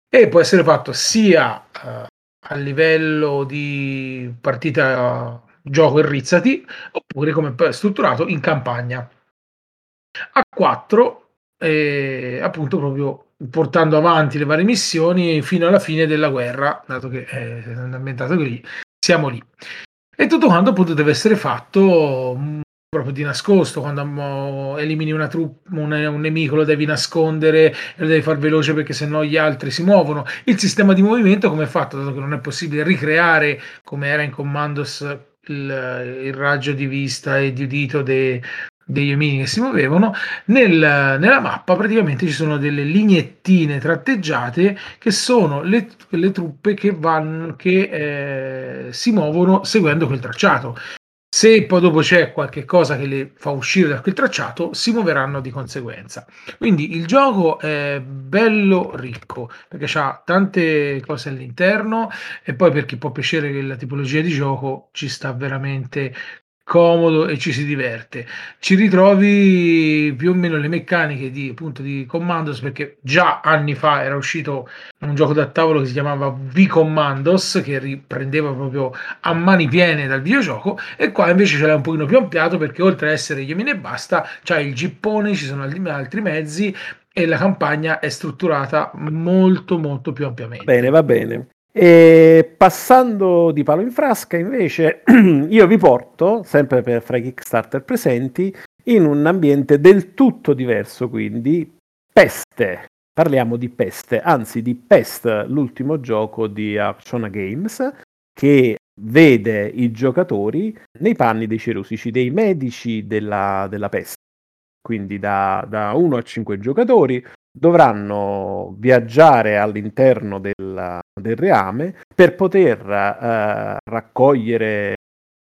e può essere fatto sia uh, a livello di partita uh, gioco e rizzati, oppure come strutturato in campagna a quattro, eh, appunto proprio portando avanti le varie missioni fino alla fine della guerra, dato che è ambientato lì, siamo lì. E tutto quanto appunto deve essere fatto mh, proprio di nascosto. Quando elimini una truppa, un, un nemico, lo devi nascondere, lo devi far veloce perché sennò gli altri si muovono. Il sistema di movimento come è fatto, dato che non è possibile ricreare come era in Commandos il, il raggio di vista e di udito dei degli omini che si muovevano nel, nella mappa. Praticamente ci sono delle lignettine tratteggiate che sono le, le truppe che vanno che eh, si muovono seguendo quel tracciato. Se poi dopo c'è qualche cosa che le fa uscire da quel tracciato, si muoveranno di conseguenza. Quindi il gioco è bello ricco perché c'ha tante cose all'interno, e poi per chi può piacere la tipologia di gioco ci sta veramente comodo e ci si diverte. Ci ritrovi più o meno le meccaniche di appunto di Commandos, perché già anni fa era uscito un gioco da tavolo che si chiamava V Commandos, che riprendeva proprio a mani piene dal videogioco, e qua invece ce l'hai un pochino più ampliato, perché oltre a essere gli omini e basta c'è il gippone, ci sono altri mezzi e la campagna è strutturata molto molto più ampiamente. Bene, va bene. E passando di palo in frasca invece io vi porto, sempre per fra i Kickstarter presenti, in un ambiente del tutto diverso, quindi Peste. Parliamo di Peste, anzi di Pest, l'ultimo gioco di Action Games, che vede i giocatori nei panni dei cerusici, dei medici della, della peste. Quindi da, da uno a cinque giocatori dovranno viaggiare all'interno del, del reame per poter eh, raccogliere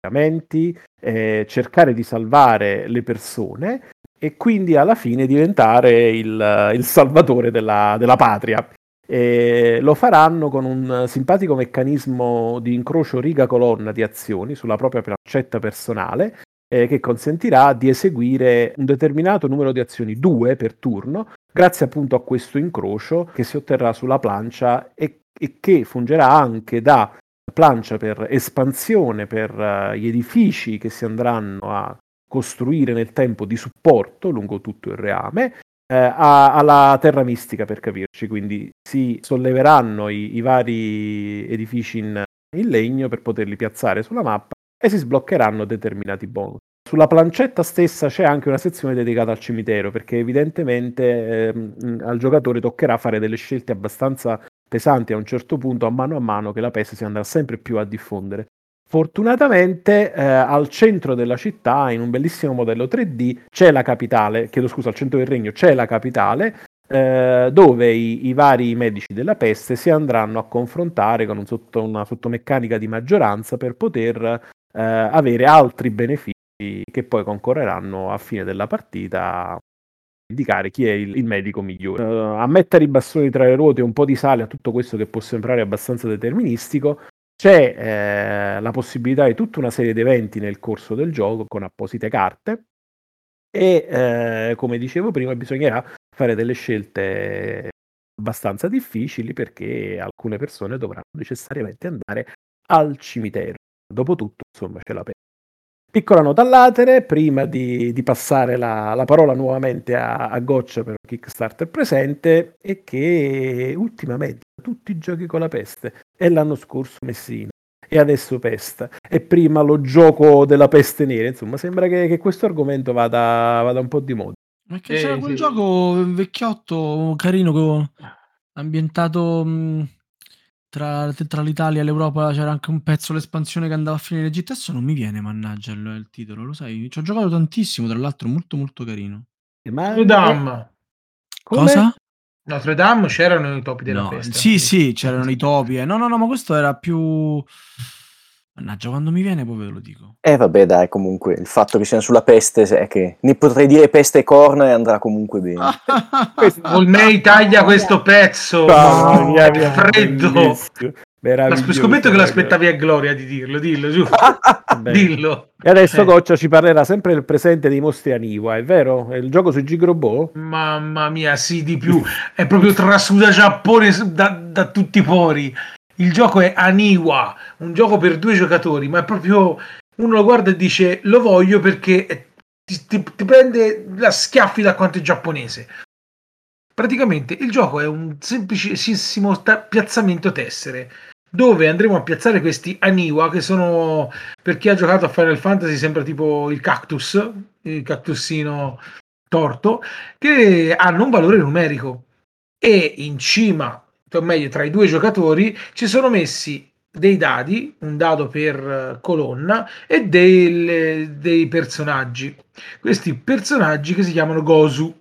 medicamenti, eh, cercare di salvare le persone e quindi alla fine diventare il, il salvatore della, della patria. E lo faranno con un simpatico meccanismo di incrocio riga-colonna di azioni sulla propria placetta personale, eh, che consentirà di eseguire un determinato numero di azioni, due per turno, grazie appunto a questo incrocio che si otterrà sulla plancia e, e che fungerà anche da plancia per espansione, per uh, gli edifici che si andranno a costruire nel tempo di supporto lungo tutto il reame, eh, a, alla terra mistica, per capirci. Quindi si solleveranno i, i vari edifici in, in legno per poterli piazzare sulla mappa e si sbloccheranno determinati bonus. Sulla plancetta stessa c'è anche una sezione dedicata al cimitero, perché evidentemente ehm, al giocatore toccherà fare delle scelte abbastanza pesanti a un certo punto, a mano a mano che la peste si andrà sempre più a diffondere. Fortunatamente eh, al centro della città, in un bellissimo modello tre D, c'è la capitale, chiedo scusa, al centro del regno c'è la capitale, eh, dove i, i vari medici della peste si andranno a confrontare con un sotto, una sottomeccanica di maggioranza per poter eh, avere altri benefici che poi concorreranno a fine della partita a indicare chi è il, il medico migliore. Uh, a mettere i bastoni tra le ruote e un po' di sale a tutto questo che può sembrare abbastanza deterministico, c'è eh, la possibilità di tutta una serie di eventi nel corso del gioco con apposite carte e eh, come dicevo prima bisognerà fare delle scelte abbastanza difficili, perché alcune persone dovranno necessariamente andare al cimitero. Dopotutto, insomma, c'è la pena. Piccola nota all'atere, prima di, di passare la, la parola nuovamente a, a Goccia per Kickstarter presente, è che ultimamente tutti i giochi con la peste, e l'anno scorso Messina, e adesso Pest, e prima lo gioco della peste nera, insomma sembra che, che questo argomento vada, vada un po' di moda. Ma che eh, c'era quel sì. gioco vecchiotto, carino, ambientato... Mh... Tra, tra l'Italia e l'Europa c'era anche un pezzo, l'espansione che andava a finire in Egitto. Adesso non mi viene, mannaggia, il, il titolo, lo sai? Ci ho giocato tantissimo, tra l'altro, molto molto carino. Notre Dame. Cosa? Notre Dame c'erano i topi della no, peste. Sì, sì, c'erano i topi. Eh. No, no, no, ma questo era più... Mannaggia, quando mi viene poi ve lo dico. Eh vabbè dai, comunque, il fatto che siano sulla peste è che ne potrei dire peste e corna e andrà comunque bene. Volmey taglia questo pezzo, no, no, è freddo. Scommetto che l'aspettavi a Gloria di dirlo, dillo, giù. Dillo. E adesso eh. Goccia ci parlerà sempre del presente dei mostri Aniwa, è vero? È il gioco sui Gigrobot? Mamma mia, sì, di più. È proprio trasuda Giappone da, da tutti i pori. Il gioco è Aniwa, un gioco per due giocatori, ma è proprio uno lo guarda e dice lo voglio, perché ti, ti, ti prende la schiaffi da quanto è giapponese. Praticamente il gioco è un semplicissimo ta- piazzamento tessere, dove andremo a piazzare questi Aniwa, che sono, per chi ha giocato a Final Fantasy, sembra tipo il cactus, il cactusino torto, che hanno un valore numerico e in cima, o meglio tra i due giocatori, ci sono messi dei dadi, un dado per colonna, e dei, dei personaggi. Questi personaggi che si chiamano Gozu,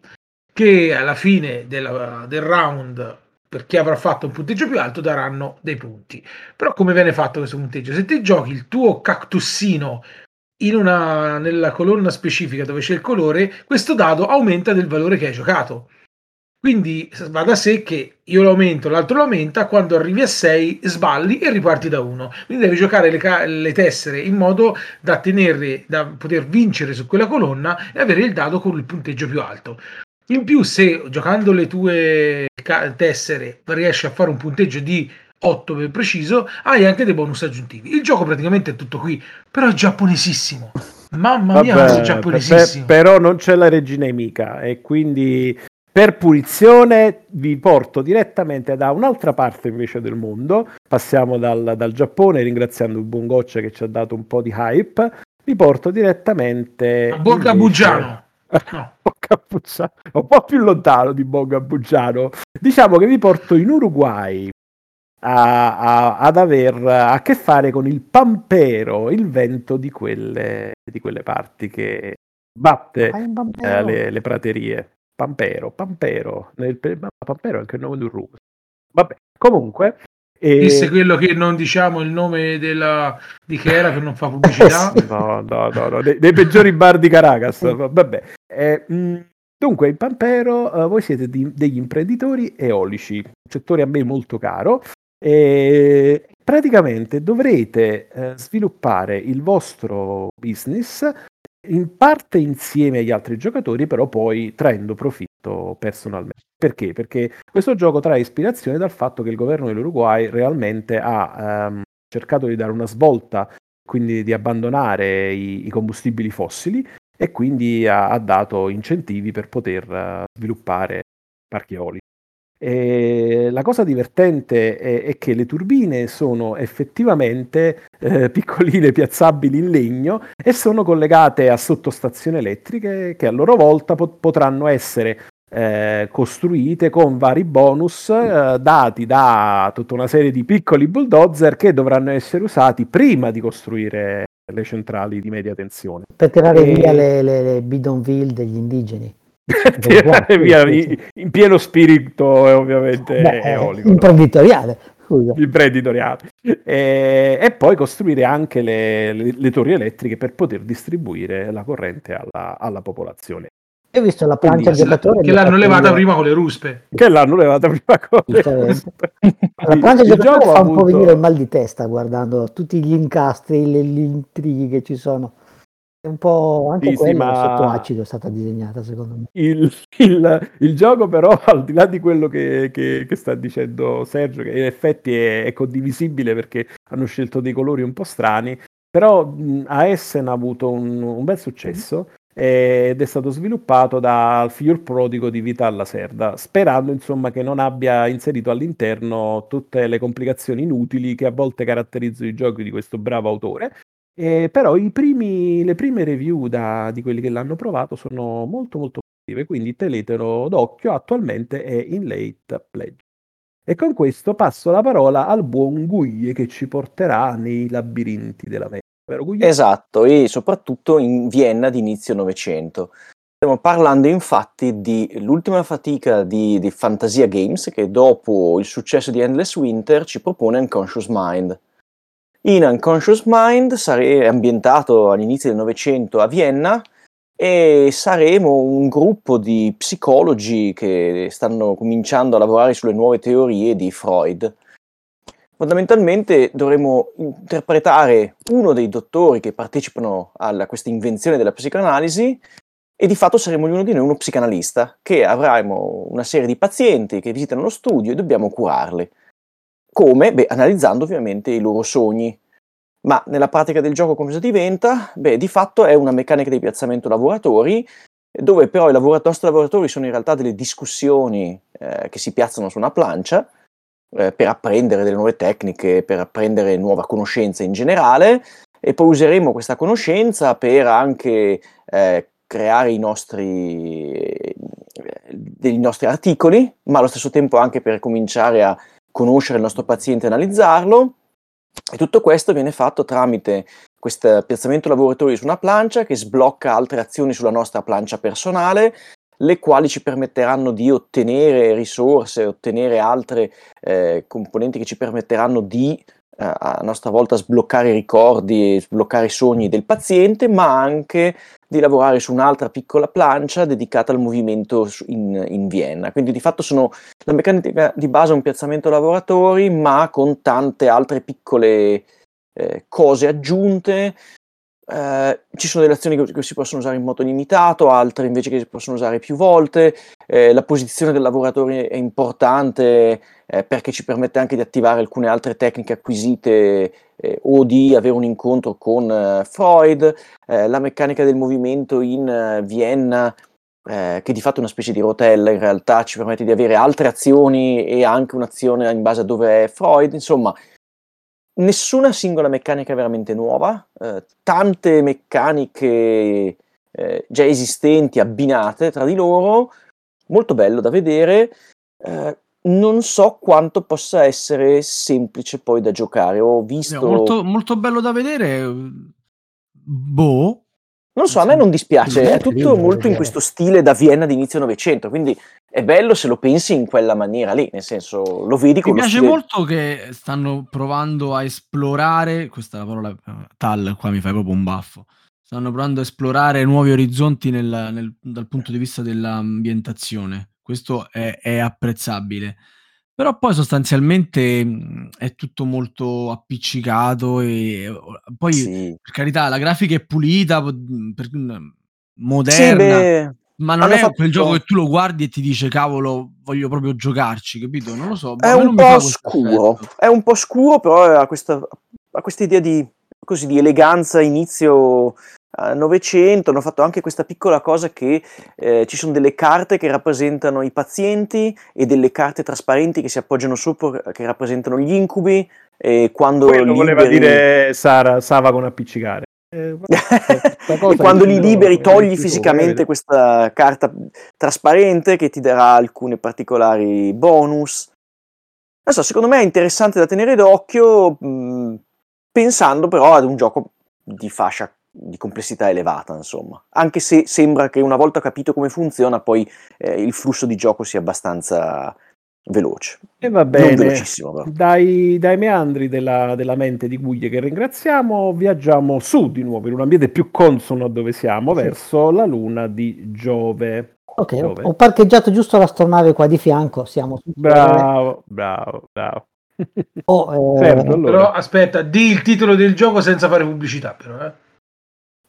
che alla fine della, del round, per chi avrà fatto un punteggio più alto, daranno dei punti. Però come viene fatto questo punteggio? Se ti giochi il tuo cactussino in una, nella colonna specifica dove c'è il colore, questo dado aumenta del valore che hai giocato. Quindi va da sé che io lo aumento, l'altro lo aumenta, quando arrivi a sei sballi e riparti da uno. Quindi devi giocare le, ca- le tessere in modo da tenere, da poter vincere su quella colonna e avere il dado con il punteggio più alto. In più, se giocando le tue ca- tessere riesci a fare un punteggio di otto per preciso, hai anche dei bonus aggiuntivi. Il gioco praticamente è tutto qui, però è giapponesissimo. Mamma Vabbè, mia, questo è giapponesissimo. Per, però non c'è la regina nemica e quindi... Per punizione vi porto direttamente da un'altra parte invece del mondo, passiamo dal, dal Giappone, ringraziando il buon Goccia che ci ha dato un po' di hype, vi porto direttamente... A Borga Buggiano! No. Un po' più lontano di Borga Buggiano. Diciamo che vi porto in Uruguay a, a, ad aver a che fare con il Pampero, il vento di quelle, di quelle parti che batte eh, le, le praterie. Pampero, Pampero, nel, Pampero è anche il nome di un russo. Vabbè, comunque... Eh... Disse quello che non diciamo il nome della di che era, che non fa pubblicità. no, no, no, no. Dei, dei peggiori bar di Caracas, vabbè. Eh, mh, dunque, il Pampero, eh, voi siete di, degli imprenditori eolici, un settore a me molto caro, e praticamente dovrete eh, sviluppare il vostro business in parte insieme agli altri giocatori, però poi traendo profitto personalmente. Perché? Perché questo gioco trae ispirazione dal fatto che il governo dell'Uruguay realmente ha ehm, cercato di dare una svolta, quindi di abbandonare i, i combustibili fossili, e quindi ha, ha dato incentivi per poter sviluppare parchi eolici. E la cosa divertente è, è che le turbine sono effettivamente eh, piccoline piazzabili in legno e sono collegate a sottostazioni elettriche che a loro volta po- potranno essere eh, costruite con vari bonus eh, dati da tutta una serie di piccoli bulldozer che dovranno essere usati prima di costruire le centrali di media tensione per tirare e... via le, le, le bidonville degli indigeni. Tirare via in pieno spirito ovviamente Beh, eolico, imprenditoriale, scusa. imprenditoriale. E, e poi costruire anche le, le, le torri elettriche per poter distribuire la corrente alla, alla popolazione. Hai visto la pancia del giocatore che l'hanno levata prima con le ruspe che l'hanno levata prima con le ruspe la pancia del giocatore fa avuto... un po' venire il mal di testa guardando tutti gli incastri, le, le intrighi che ci sono. Un po' anche sì, quella sì, ma... sotto acido è stata disegnata secondo me. Il, il, il gioco però, al di là di quello che, che, che sta dicendo Sergio, che in effetti è, è condivisibile perché hanno scelto dei colori un po' strani, però mh, a Essen ha avuto un, un bel successo mm-hmm. ed è stato sviluppato dal figlio prodigo di Vital Lacerda, sperando insomma che non abbia inserito all'interno tutte le complicazioni inutili che a volte caratterizzano i giochi di questo bravo autore. Eh, però i primi, le prime review da, di quelli che l'hanno provato sono molto molto positive, quindi tenetelo d'occhio, attualmente è in late pledge. E con questo passo la parola al buon Guglie che ci porterà nei labirinti della mente. Esatto, e soprattutto in Vienna di inizio Novecento. Stiamo parlando infatti di l'ultima fatica di, di Fantasia Games che dopo il successo di Endless Winter ci propone Unconscious Mind. In Unconscious Mind sare- ambientato all'inizio del Novecento a Vienna e saremo un gruppo di psicologi che stanno cominciando a lavorare sulle nuove teorie di Freud. Fondamentalmente dovremo interpretare uno dei dottori che partecipano a questa invenzione della psicanalisi e di fatto saremo ognuno di noi uno psicanalista che avremo una serie di pazienti che visitano lo studio e dobbiamo curarli. Come? Beh, analizzando ovviamente i loro sogni. Ma nella pratica del gioco cosa diventa? Beh, di fatto è una meccanica di piazzamento lavoratori, dove però i lavoratori, nostri lavoratori sono in realtà delle discussioni eh, che si piazzano su una plancia eh, per apprendere delle nuove tecniche, per apprendere nuova conoscenza in generale, e poi useremo questa conoscenza per anche eh, creare i nostri, eh, dei nostri articoli, ma allo stesso tempo anche per cominciare a conoscere il nostro paziente e analizzarlo, e tutto questo viene fatto tramite questo piazzamento lavoratori su una plancia che sblocca altre azioni sulla nostra plancia personale, le quali ci permetteranno di ottenere risorse, ottenere altre eh, componenti che ci permetteranno di eh, a nostra volta sbloccare i ricordi e sbloccare i sogni del paziente, ma anche di lavorare su un'altra piccola plancia dedicata al movimento in, in Vienna. Quindi di fatto sono la meccanica di base un piazzamento lavoratori, ma con tante altre piccole eh, cose aggiunte. Eh, ci sono delle azioni che, che si possono usare in modo limitato, altre invece che si possono usare più volte. Eh, la posizione del lavoratore è importante eh, perché ci permette anche di attivare alcune altre tecniche acquisite Eh, o di avere un incontro con eh, Freud, eh, la meccanica del movimento in eh, Vienna, eh, che di fatto è una specie di rotella in realtà, ci permette di avere altre azioni e anche un'azione in base a dove è Freud. Insomma, nessuna singola meccanica è veramente nuova, eh, tante meccaniche eh, già esistenti, abbinate tra di loro, molto bello da vedere. Eh, Non so quanto possa essere semplice poi da giocare. Ho visto. No, molto, molto bello da vedere. Boh. Non so, a me non dispiace. È tutto molto in questo stile da Vienna di inizio Novecento. Quindi è bello se lo pensi in quella maniera lì. Nel senso, lo vedi con lo stile. Mi piace molto che stanno provando a esplorare. Questa è la parola. Tal, qua mi fai proprio un baffo. Stanno provando a esplorare nuovi orizzonti nel, nel, dal punto di vista dell'ambientazione. Questo è, è apprezzabile, però poi sostanzialmente è tutto molto appiccicato e poi sì. Per carità la grafica è pulita, per, moderna, sì, ma non è fatto quel gioco che tu lo guardi e ti dice cavolo voglio proprio giocarci, capito? Non lo so, è un po' scuro, è un po' scuro però ha questa a questa idea di, così, di eleganza inizio novecento. Hanno fatto anche questa piccola cosa che eh, ci sono delle carte che rappresentano i pazienti e delle carte trasparenti che si appoggiano sopra che rappresentano gli incubi, e quando quello liberi... voleva dire Sara, Sava con appiccicare. Eh, cosa, e quando li liberi togli fisicamente questa carta trasparente che ti darà alcune particolari bonus. Non so, secondo me è interessante da tenere d'occhio, mh, pensando però ad un gioco di fascia di complessità elevata, insomma, anche se sembra che una volta capito come funziona poi eh, il flusso di gioco sia abbastanza veloce. E va bene, dai, dai meandri della, della mente di Guglie, che ringraziamo, viaggiamo su di nuovo in un ambiente più consono dove siamo, sì, verso la luna di Giove. Ok, Giove. Ho parcheggiato giusto l'astronave qua di fianco, siamo bravo, bravo, bravo. Oh, eh... certo, allora. Però aspetta, di il titolo del gioco senza fare pubblicità, però eh.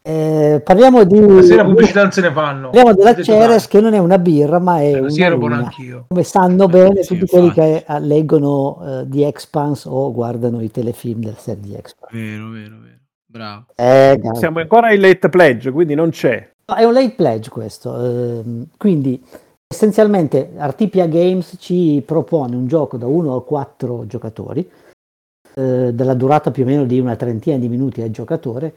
Eh, parliamo di, se la pubblicità non se ne fanno, parliamo della Ceres, che non è una birra ma è una sì, luna, come sanno bene sì, tutti infatti. Quelli che leggono uh, The Expanse o guardano i telefilm del set The Expanse. Vero, vero, vero, bravo. Eh, siamo ancora ai late pledge, quindi non c'è, no, è un late pledge questo. Uh, quindi essenzialmente Artipia Games ci propone un gioco da uno a quattro giocatori, uh, della durata più o meno di una trentina di minuti al giocatore,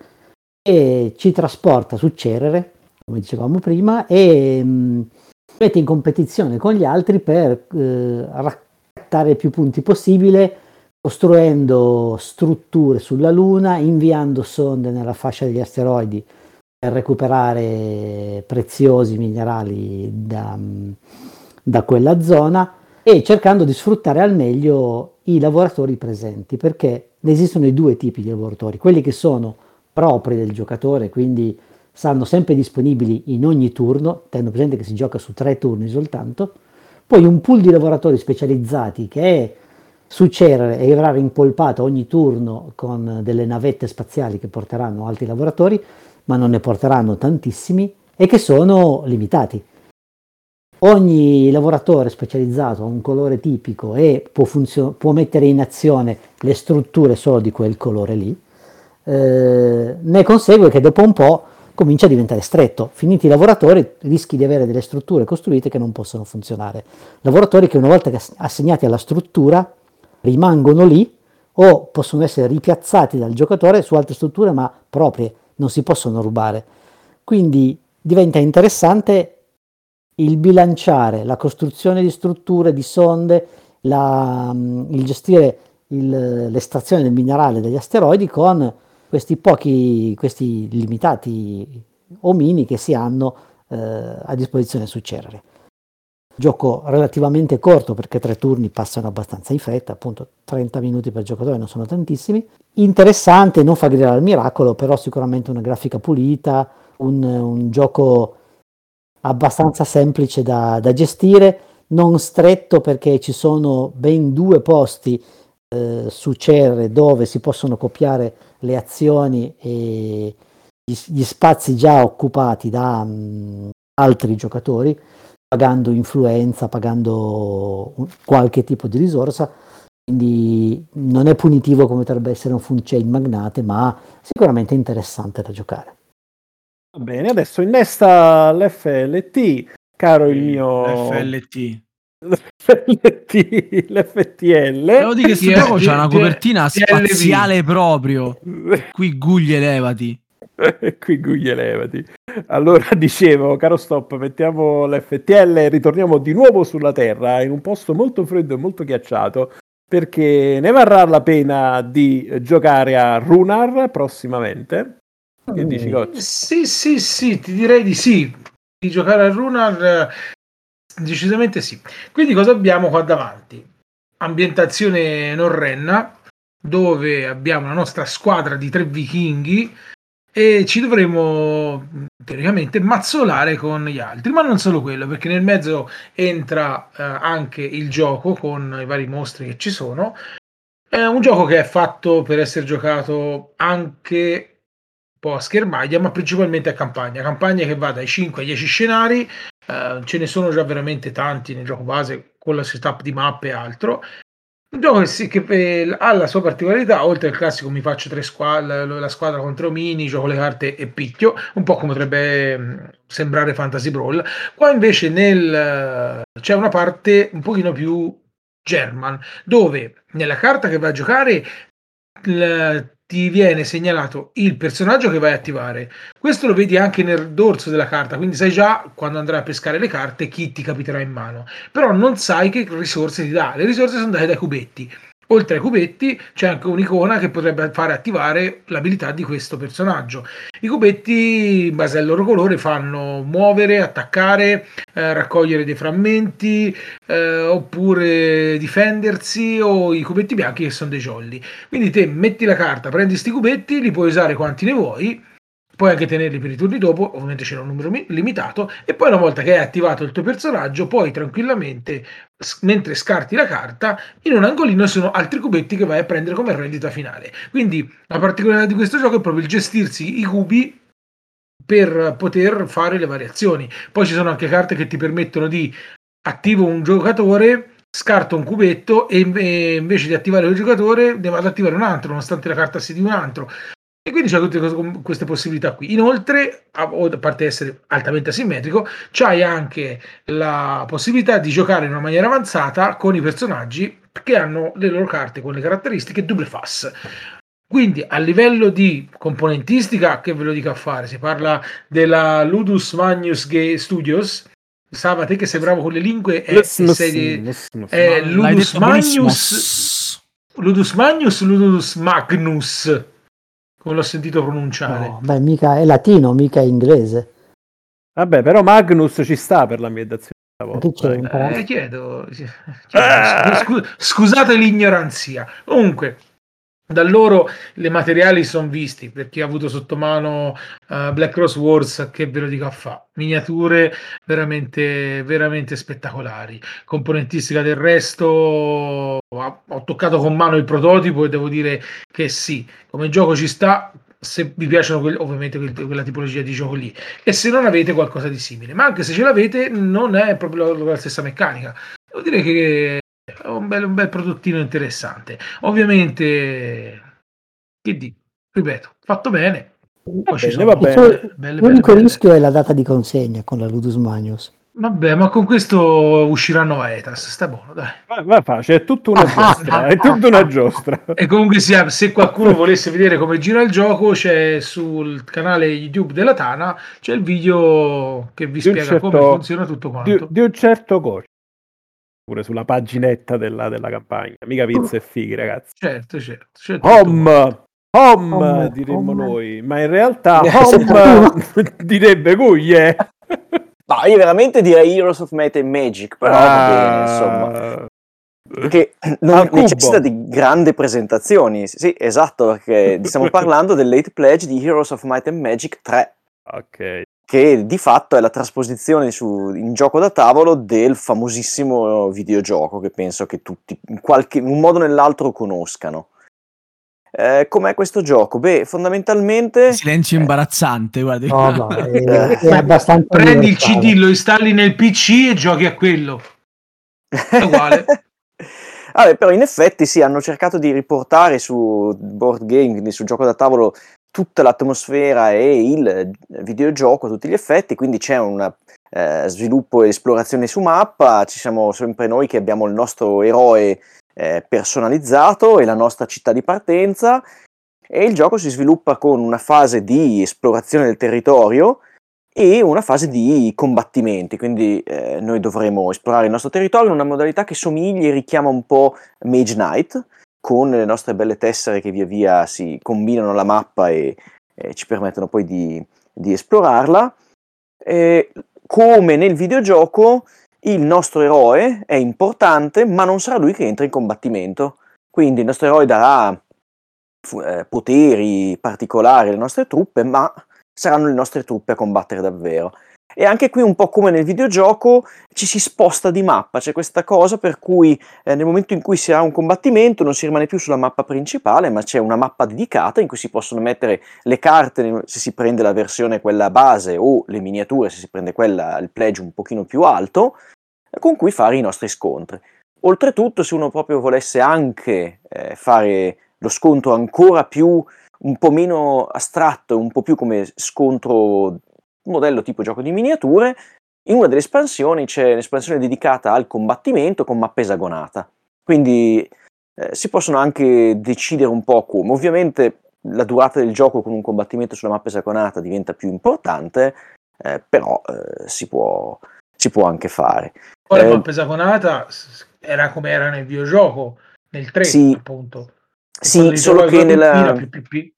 e ci trasporta su Cerere, come dicevamo prima, e mh, mette in competizione con gli altri per eh, raccattare più punti possibile, costruendo strutture sulla Luna, inviando sonde nella fascia degli asteroidi per recuperare preziosi minerali da, da quella zona, e cercando di sfruttare al meglio i lavoratori presenti, perché ne esistono i due tipi di lavoratori: quelli che sono propri del giocatore, quindi saranno sempre disponibili in ogni turno, tenendo presente che si gioca su tre turni soltanto, poi un pool di lavoratori specializzati che è su Cerere e verrà rimpolpato ogni turno con delle navette spaziali che porteranno altri lavoratori, ma non ne porteranno tantissimi, e che sono limitati. Ogni lavoratore specializzato ha un colore tipico e può, funzio- può mettere in azione le strutture solo di quel colore lì. Eh, ne consegue che dopo un po' comincia a diventare stretto. Finiti i lavoratori rischi di avere delle strutture costruite che non possono funzionare, lavoratori che una volta assegnati alla struttura rimangono lì o possono essere ripiazzati dal giocatore su altre strutture ma proprie, non si possono rubare. Quindi diventa interessante il bilanciare la costruzione di strutture, di sonde, la, il gestire il, l'estrazione del minerale dagli asteroidi con questi pochi, questi limitati omini che si hanno eh, a disposizione su Cerere. Gioco relativamente corto, perché tre turni passano abbastanza in fretta, appunto trenta minuti per giocatore non sono tantissimi. Interessante, non fa gridare al miracolo, però sicuramente una grafica pulita, un, un gioco abbastanza semplice da, da gestire, non stretto perché ci sono ben due posti su Cerere dove si possono copiare le azioni e gli spazi già occupati da um, altri giocatori, pagando influenza, pagando un, qualche tipo di risorsa. Quindi non è punitivo come potrebbe essere un food chain magnate, ma sicuramente interessante da giocare. Va bene, adesso innesta l'F L T, caro il mio F L T. L'F T, l'F T L. Devo dire che questo gioco c'ha una copertina spaziale proprio. Qui Guglie levati. Qui Guglie levati. Allora dicevo, caro Stop, mettiamo l'F T L e ritorniamo di nuovo sulla Terra in un posto molto freddo e molto ghiacciato, perché ne varrà la pena di giocare a Runar prossimamente. Che dici, Gocci? Sì, sì, sì, ti direi di sì. Di giocare a Runar decisamente sì. Quindi cosa abbiamo qua davanti? Ambientazione norrenna, dove abbiamo la nostra squadra di tre vichinghi e ci dovremo teoricamente mazzolare con gli altri, ma non solo quello, perché nel mezzo entra eh, anche il gioco con i vari mostri che ci sono. È un gioco che è fatto per essere giocato anche un po' a schermaglia, ma principalmente a campagna, campagna che va dai cinque ai dieci scenari. Uh, ce ne sono già veramente tanti nel gioco base, con la setup di mappe e altro, Un gioco che, sì, che eh, ha la sua particolarità, oltre al classico mi faccio tre squadre, la squadra contro mini, gioco le carte e picchio, un po' come potrebbe mh, sembrare Fantasy Brawl. Qua invece nel, c'è una parte un pochino più German, dove nella carta che vai a giocare il, ti viene segnalato il personaggio che vai a attivare. Questo lo vedi anche nel dorso della carta, quindi sai già quando andrai a pescare le carte chi ti capiterà in mano, però non sai che risorse ti dà. Le risorse sono date dai cubetti. Oltre ai cubetti c'è anche un'icona che potrebbe fare attivare l'abilità di questo personaggio. I cubetti, in base al loro colore, fanno muovere, attaccare, eh, raccogliere dei frammenti, eh, oppure difendersi, o i cubetti bianchi che sono dei jolly. Quindi te metti la carta, prendi sti cubetti, li puoi usare quanti ne vuoi, puoi anche tenerli per i turni dopo, ovviamente c'è un numero mi- limitato, e poi una volta che hai attivato il tuo personaggio puoi tranquillamente, s- mentre scarti la carta, in un angolino sono altri cubetti che vai a prendere come rendita finale. Quindi la particolarità di questo gioco è proprio il gestirsi i cubi per poter fare le variazioni. Poi ci sono anche carte che ti permettono di attivo un giocatore, scarto un cubetto e, e invece di attivare il giocatore devo ad attivare un altro, nonostante la carta sia di un altro. E quindi c'è tutte queste possibilità qui. Inoltre, a parte essere altamente asimmetrico, c'hai anche la possibilità di giocare in una maniera avanzata con i personaggi che hanno le loro carte con le caratteristiche double face. Quindi a livello di componentistica, che ve lo dico a fare, si parla della Ludus Magnus Gay Studios. Sava, te che sei bravo con le lingue, è, lesmos, sei, lesmos, è lesmos. Ludus Magnus, Ludus Magnus, Ludus Magnus. Non l'ho sentito pronunciare. No, beh, mica è latino, mica è inglese. Vabbè, però Magnus ci sta per l'ambientazione. Volta, c'è eh, chiedo, chiedo ah! scu- scusate l'ignoranzia. Comunque, da loro le materiali sono visti, per chi ha avuto sotto mano uh, Black Cross Wars, che ve lo dico a fa, miniature veramente veramente spettacolari. Componentistica del resto, ho toccato con mano il prototipo e devo dire che sì, come gioco ci sta, se vi piacciono quel, ovviamente quel, quella tipologia di gioco lì, e se non avete qualcosa di simile, ma anche se ce l'avete non è proprio la, la stessa meccanica. Devo dire che è un bel, un bel prodottino interessante. Ovviamente, che dico, ripeto, fatto bene. Poi ci sono belle, belle, l'unico belle, rischio belle. È la data di consegna con la Ludus Magnus. Vabbè, ma con questo usciranno a E T A S, sta buono, dai. Ma, ma facile, è tutta una giostra, è tutta una giostra. E comunque sia, se qualcuno volesse vedere come gira il gioco, c'è sul canale YouTube della Tana, c'è il video che vi spiega certo, come funziona tutto quanto. Di, di un certo corso. Pure sulla paginetta della, della campagna, mica pizza e fighi, ragazzi. Certo, certo. certo home, home, home, diremmo home. Noi, ma in realtà home direbbe Guglie. No, io veramente direi Heroes of Might and Magic, però ah, va bene, insomma. Che non necessita di grandi presentazioni. Sì, esatto, perché stiamo parlando del late pledge di Heroes of Might and Magic tre. Ok. Che di fatto è la trasposizione su, in gioco da tavolo del famosissimo videogioco che penso che tutti in, qualche, in un modo o nell'altro conoscano. Eh, com'è questo gioco? Beh, fondamentalmente... Silenzio eh. imbarazzante, guarda. No, no, è, è abbastanza prendi il C D, lo installi nel P C e giochi a quello. È uguale. Vabbè, però in effetti sì, hanno cercato di riportare su board game, quindi sul gioco da tavolo, tutta l'atmosfera e il videogioco a tutti gli effetti, quindi c'è un eh, sviluppo e esplorazione su mappa, ci siamo sempre noi che abbiamo il nostro eroe eh, personalizzato e la nostra città di partenza, e il gioco si sviluppa con una fase di esplorazione del territorio e una fase di combattimenti, quindi eh, noi dovremo esplorare il nostro territorio in una modalità che somiglia e richiama un po' Mage Knight, con le nostre belle tessere che via via si combinano alla mappa e, e ci permettono poi di, di esplorarla. E come nel videogioco, il nostro eroe è importante, ma non sarà lui che entra in combattimento. Quindi il nostro eroe darà eh, poteri particolari alle nostre truppe, ma saranno le nostre truppe a combattere davvero. E anche qui un po' come nel videogioco ci si sposta di mappa, c'è questa cosa per cui eh, nel momento in cui si ha un combattimento non si rimane più sulla mappa principale, ma c'è una mappa dedicata in cui si possono mettere le carte se si prende la versione quella base o le miniature se si prende quella, il pledge un pochino più alto, con cui fare i nostri scontri. Oltretutto, se uno proprio volesse anche eh, fare lo scontro ancora più, un po' meno astratto, un po' più come scontro modello tipo gioco di miniature, in una delle espansioni c'è l'espansione dedicata al combattimento con mappa esagonata. Quindi eh, si possono anche decidere un po' come. Ovviamente la durata del gioco con un combattimento sulla mappa esagonata diventa più importante, eh, però eh, si può, si può anche fare. Poi eh, la mappa esagonata era come era nel videogioco, nel tre, sì, appunto. Sì, solo che nella più, più, più.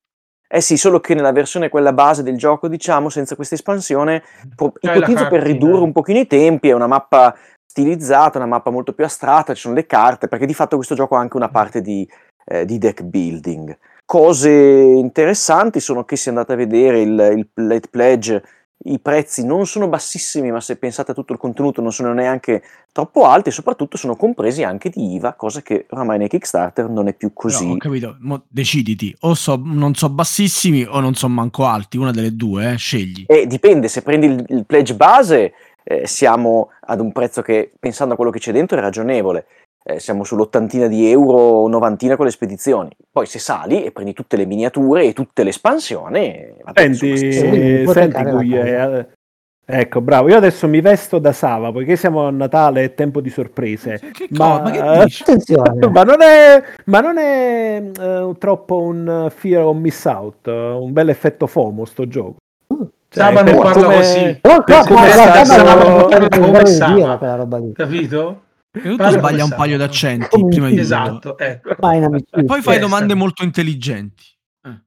Eh sì, solo che nella versione quella base del gioco, diciamo, senza questa espansione, pro- ipotizzo per ridurre un pochino i tempi, è una mappa stilizzata, una mappa molto più astratta, ci sono le carte, perché di fatto questo gioco ha anche una parte di, eh, di deck building. Cose interessanti sono che, se andate a vedere il, il late pledge, i prezzi non sono bassissimi, ma se pensate a tutto il contenuto non sono neanche troppo alti, e soprattutto sono compresi anche di I V A, cosa che oramai nei Kickstarter non è più così. No, ho capito, Mo deciditi, o so, non so bassissimi o non so manco alti, una delle due, eh? Scegli. E dipende, se prendi il, il pledge base eh, siamo ad un prezzo che, pensando a quello che c'è dentro, è ragionevole. Eh, siamo sull'ottantina di euro, novantina con le spedizioni. Poi se sali e prendi tutte le miniature e tutte le espansioni, senti, sì, senti Guglia, eh, ecco, bravo. Io adesso mi vesto da Sava, poiché siamo a Natale, è tempo di sorprese. Che ma, ma, che dici? Attenzione. ma non è, ma non è eh, troppo un fear o miss out, un bel effetto FOMO sto gioco. Sava non parla così, capito? E tu sbaglia un paio d'accenti prima di esatto, ecco. E poi fai domande molto intelligenti. Eh.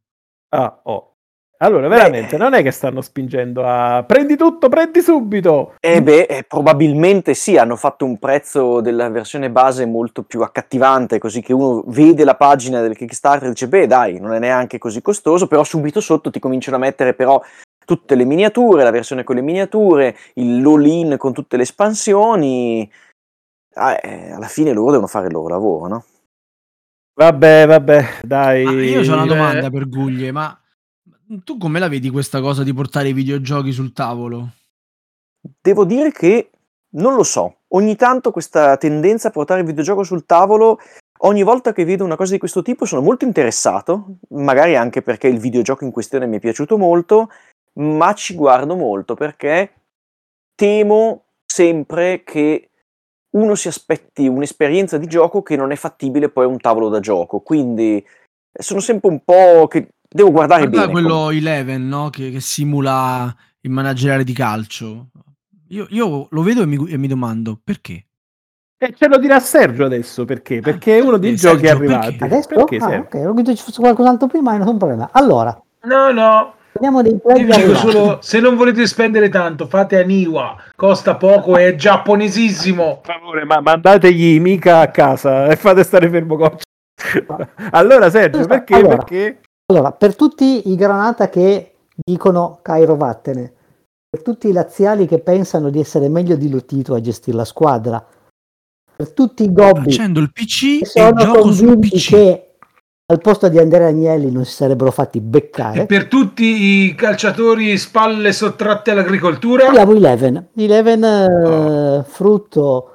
Ah, oh. Allora, veramente, beh, non è che stanno spingendo a prendi tutto, prendi subito. Eh beh, eh, probabilmente sì, hanno fatto un prezzo della versione base molto più accattivante, così che uno vede la pagina del Kickstarter e dice, beh dai, non è neanche così costoso, però subito sotto ti cominciano a mettere però tutte le miniature, la versione con le miniature, il all-in con tutte le espansioni. Ah, eh, alla fine loro devono fare il loro lavoro, no? Vabbè, vabbè, dai. Ma io ho una domanda eh. per Guglie, ma tu come la vedi questa cosa di portare i videogiochi sul tavolo? Devo dire che non lo so. Ogni tanto questa tendenza a portare il videogioco sul tavolo, ogni volta che vedo una cosa di questo tipo sono molto interessato, magari anche perché il videogioco in questione mi è piaciuto molto, ma ci guardo molto perché temo sempre che uno si aspetti un'esperienza di gioco che non è fattibile poi a un tavolo da gioco, quindi sono sempre un po' che devo guardare. Guarda bene quello come... Eleven, no? Che, che simula il manageriale di calcio. Io, io lo vedo e mi, e mi domando perché. E ce lo dirà Sergio adesso, perché? Perché è uno dei eh, giochi Sergio, arrivati. Perché? Adesso? Perché, ah, ok, ho detto ci fosse qualcos'altro prima e non è un problema. Allora. No, no. Dei io dico solo, se non volete spendere tanto, fate Aniwa, costa poco, è giapponesissimo. Per favore, ma mandategli mica a casa e fate stare fermo Goccia. Allora Sergio, perché? Allora, perché? Allora, per tutti i granata che dicono Cairo vattene, per tutti i laziali che pensano di essere meglio di Lotito a gestire la squadra, per tutti i gobbi facendo il P C che sono convinti che al posto di Andrea Agnelli non si sarebbero fatti beccare. E per tutti i calciatori spalle sottratte all'agricoltura? Abbiamo Eleven. Eleven, oh. eh, frutto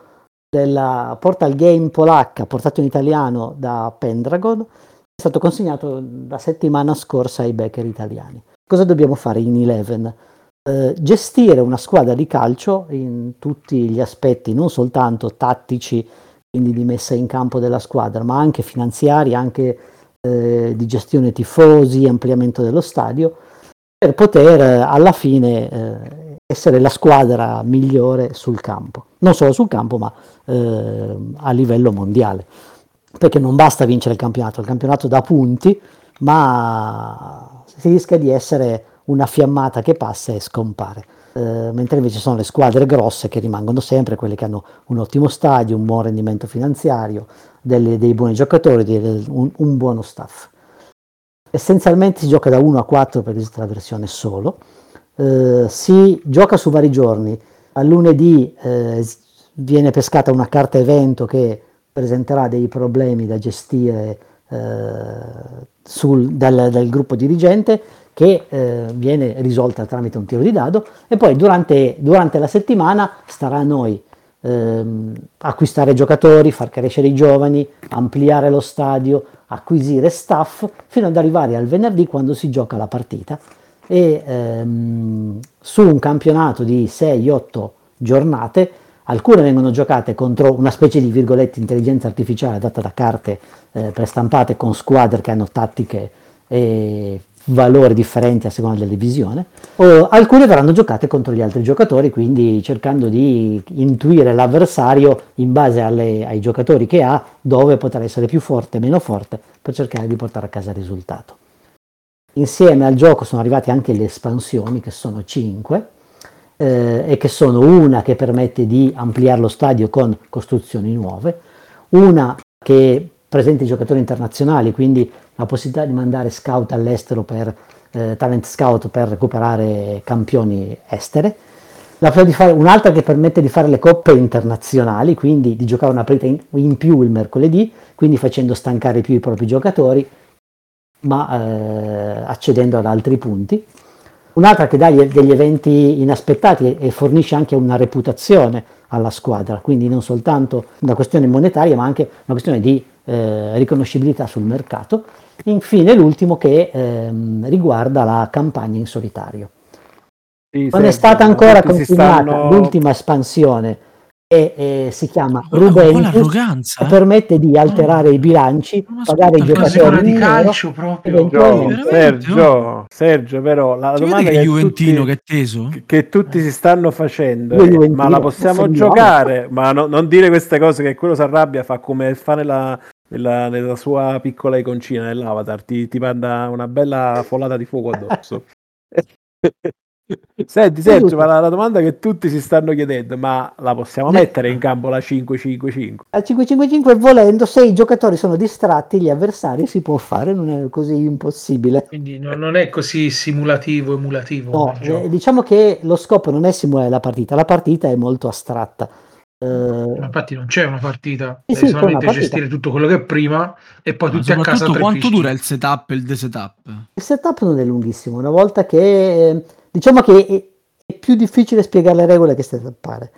della portal game polacca, portato in italiano da Pendragon, è stato consegnato la settimana scorsa ai backer italiani. Cosa dobbiamo fare in Eleven? Eh, gestire una squadra di calcio in tutti gli aspetti, non soltanto tattici, quindi di messa in campo della squadra, ma anche finanziari, anche Eh, di gestione tifosi, ampliamento dello stadio, per poter eh, alla fine eh, essere la squadra migliore sul campo, non solo sul campo ma eh, a livello mondiale, perché non basta vincere il campionato, il campionato dà punti, ma si rischia di essere una fiammata che passa e scompare, eh, mentre invece sono le squadre grosse che rimangono sempre, quelle che hanno un ottimo stadio, un buon rendimento finanziario, Delle, dei buoni giocatori, del, un, un buono staff. Essenzialmente si gioca da uno a quattro perché esiste la versione solo, eh, si gioca su vari giorni. A lunedì eh, viene pescata una carta evento che presenterà dei problemi da gestire eh, sul, dal, dal gruppo dirigente, che eh, viene risolta tramite un tiro di dado, e poi durante, durante la settimana starà a noi ehm, acquistare giocatori, far crescere i giovani, ampliare lo stadio, acquisire staff, fino ad arrivare al venerdì quando si gioca la partita. E ehm, su un campionato di sei otto giornate, alcune vengono giocate contro una specie di virgolette intelligenza artificiale data da carte eh, prestampate, con squadre che hanno tattiche e valori differenti a seconda della divisione, o alcune verranno giocate contro gli altri giocatori, quindi cercando di intuire l'avversario in base alle, ai giocatori che ha, dove potrà essere più forte, meno forte, per cercare di portare a casa il risultato. Insieme al gioco sono arrivate anche le espansioni, che sono cinque, eh, e che sono una che permette di ampliare lo stadio con costruzioni nuove, una che presenta i giocatori internazionali, quindi la possibilità di mandare scout all'estero per eh, talent scout per recuperare campioni estere, la di fare, un'altra che permette di fare le coppe internazionali, quindi di giocare una partita in, in più il mercoledì, quindi facendo stancare più i propri giocatori, ma eh, accedendo ad altri punti. Un'altra che dà degli eventi inaspettati e fornisce anche una reputazione alla squadra, quindi non soltanto una questione monetaria ma anche una questione di eh, riconoscibilità sul mercato. Infine l'ultimo che ehm, riguarda la campagna in solitario. Sì, non è stata ancora continuata stanno... l'ultima espansione e, e si chiama Rubentus, che permette di alterare oh, i bilanci, pagare i giocatori in calcio proprio. Sergio, Sergio, Sergio però la Ci domanda che Juventino tutti, che è teso che, che tutti si stanno facendo eh, ma la possiamo giocare, ma no, non dire queste cose che quello si arrabbia, fa come fa nella, nella, nella sua piccola iconcina dell'avatar, ti, ti manda una bella folata di fuoco addosso. Senti Sergio, ma la, la domanda che tutti si stanno chiedendo, ma la possiamo mettere in campo la cinque cinque cinque? La cinque cinque cinque volendo, se i giocatori sono distratti, gli avversari, si può fare, non è così impossibile. Quindi no, non è così simulativo, emulativo. No, eh, diciamo che lo scopo non è simulare la partita, la partita è molto astratta. Eh... Infatti non c'è una partita, eh sì, è solamente partita. Gestire tutto quello che è prima e poi ma tutti a casa. Quanto fischi. Dura il setup e il de-setup? Il setup non è lunghissimo, una volta che... Diciamo che è più difficile spiegare le regole che settappare,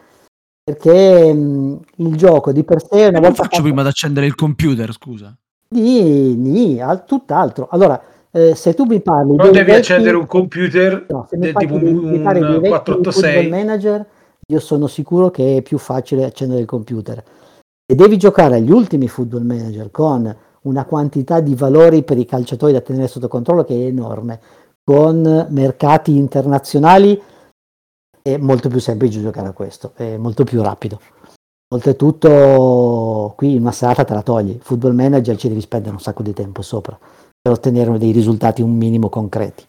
perché mh, il gioco di per sé... Una volta faccio fatto... prima ad accendere il computer, scusa? Ni, ni, al, tutt'altro. Allora, eh, se tu mi parli... Non devi vecchi, accendere un computer, no, se mi parli, tipo un, mi parli un quattrocentottantasei manager, io sono sicuro che è più facile accendere il computer. Se devi giocare agli ultimi Football Manager con una quantità di valori per i calciatori da tenere sotto controllo che è enorme, con mercati internazionali, è molto più semplice giocare a questo, è molto più rapido. Oltretutto qui in una serata te la togli, Football Manager ci devi spendere un sacco di tempo sopra per ottenere dei risultati un minimo concreti.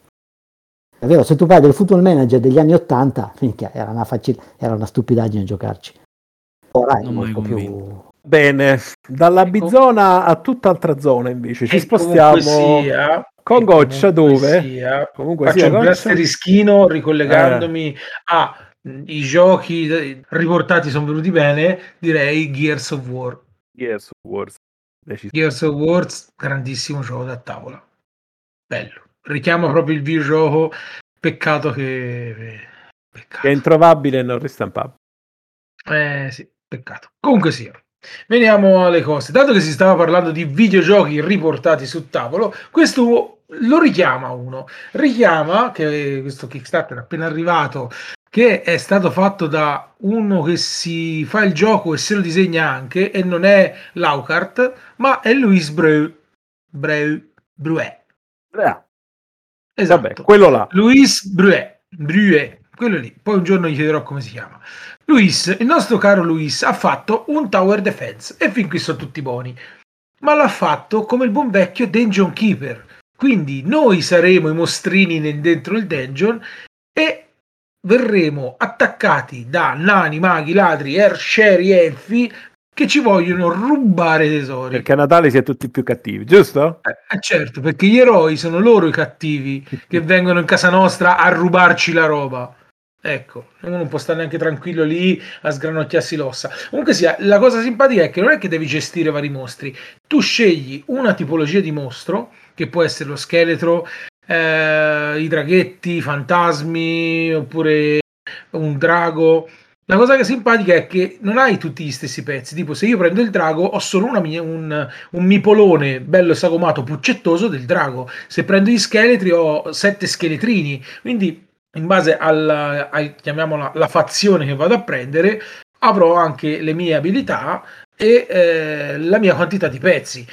È vero, se tu parli del Football Manager degli anni ottanta, minchia, era una facil- era una stupidaggine giocarci. Ora è non molto più... Bene, dalla ecco. Bizona a tutt'altra zona invece, ci e spostiamo... Con Goccia dove? Sia, comunque faccio sia, un blasterischino ricollegandomi ah. a i giochi riportati sono venuti bene, direi Gears of War. Gears of War. Gears of War, grandissimo gioco da tavola. Bello. Richiama proprio il videogioco, peccato che... Peccato. Che è introvabile e non ristampabile. Eh sì, peccato. Comunque sia. Veniamo alle cose. Dato che si stava parlando di videogiochi riportati su tavolo, questo lo richiama uno. Richiama che questo Kickstarter è appena arrivato, che è stato fatto da uno che si fa il gioco e se lo disegna anche, e non è Laucart, ma è Louis Breu. Breu. Bruet. Ah. Esatto. Vabbè, quello là. Louis Bruet. Bruet. Quello lì. Poi un giorno gli chiederò come si chiama. Luis, il nostro caro Luis, ha fatto un Tower Defense e fin qui sono tutti buoni, ma l'ha fatto come il buon vecchio Dungeon Keeper, quindi noi saremo i mostrini nel, dentro il dungeon e verremo attaccati da nani, maghi, ladri, arcieri, elfi che ci vogliono rubare tesori. Perché a Natale si è tutti più cattivi, giusto? Eh, certo, perché gli eroi sono loro i cattivi che vengono in casa nostra a rubarci la roba. Ecco, uno non può stare neanche tranquillo lì a sgranocchiarsi l'ossa. Comunque sia, la cosa simpatica è che non è che devi gestire vari mostri, tu scegli una tipologia di mostro, che può essere lo scheletro, eh, i draghetti, i fantasmi, oppure un drago, La cosa che è simpatica è che non hai tutti gli stessi pezzi, tipo se io prendo il drago ho solo una mia, un, un mipolone bello sagomato puccettoso del drago, se prendo gli scheletri ho sette scheletrini, quindi in base alla, al, chiamiamola, la fazione che vado a prendere avrò anche le mie abilità e eh, la mia quantità di pezzi.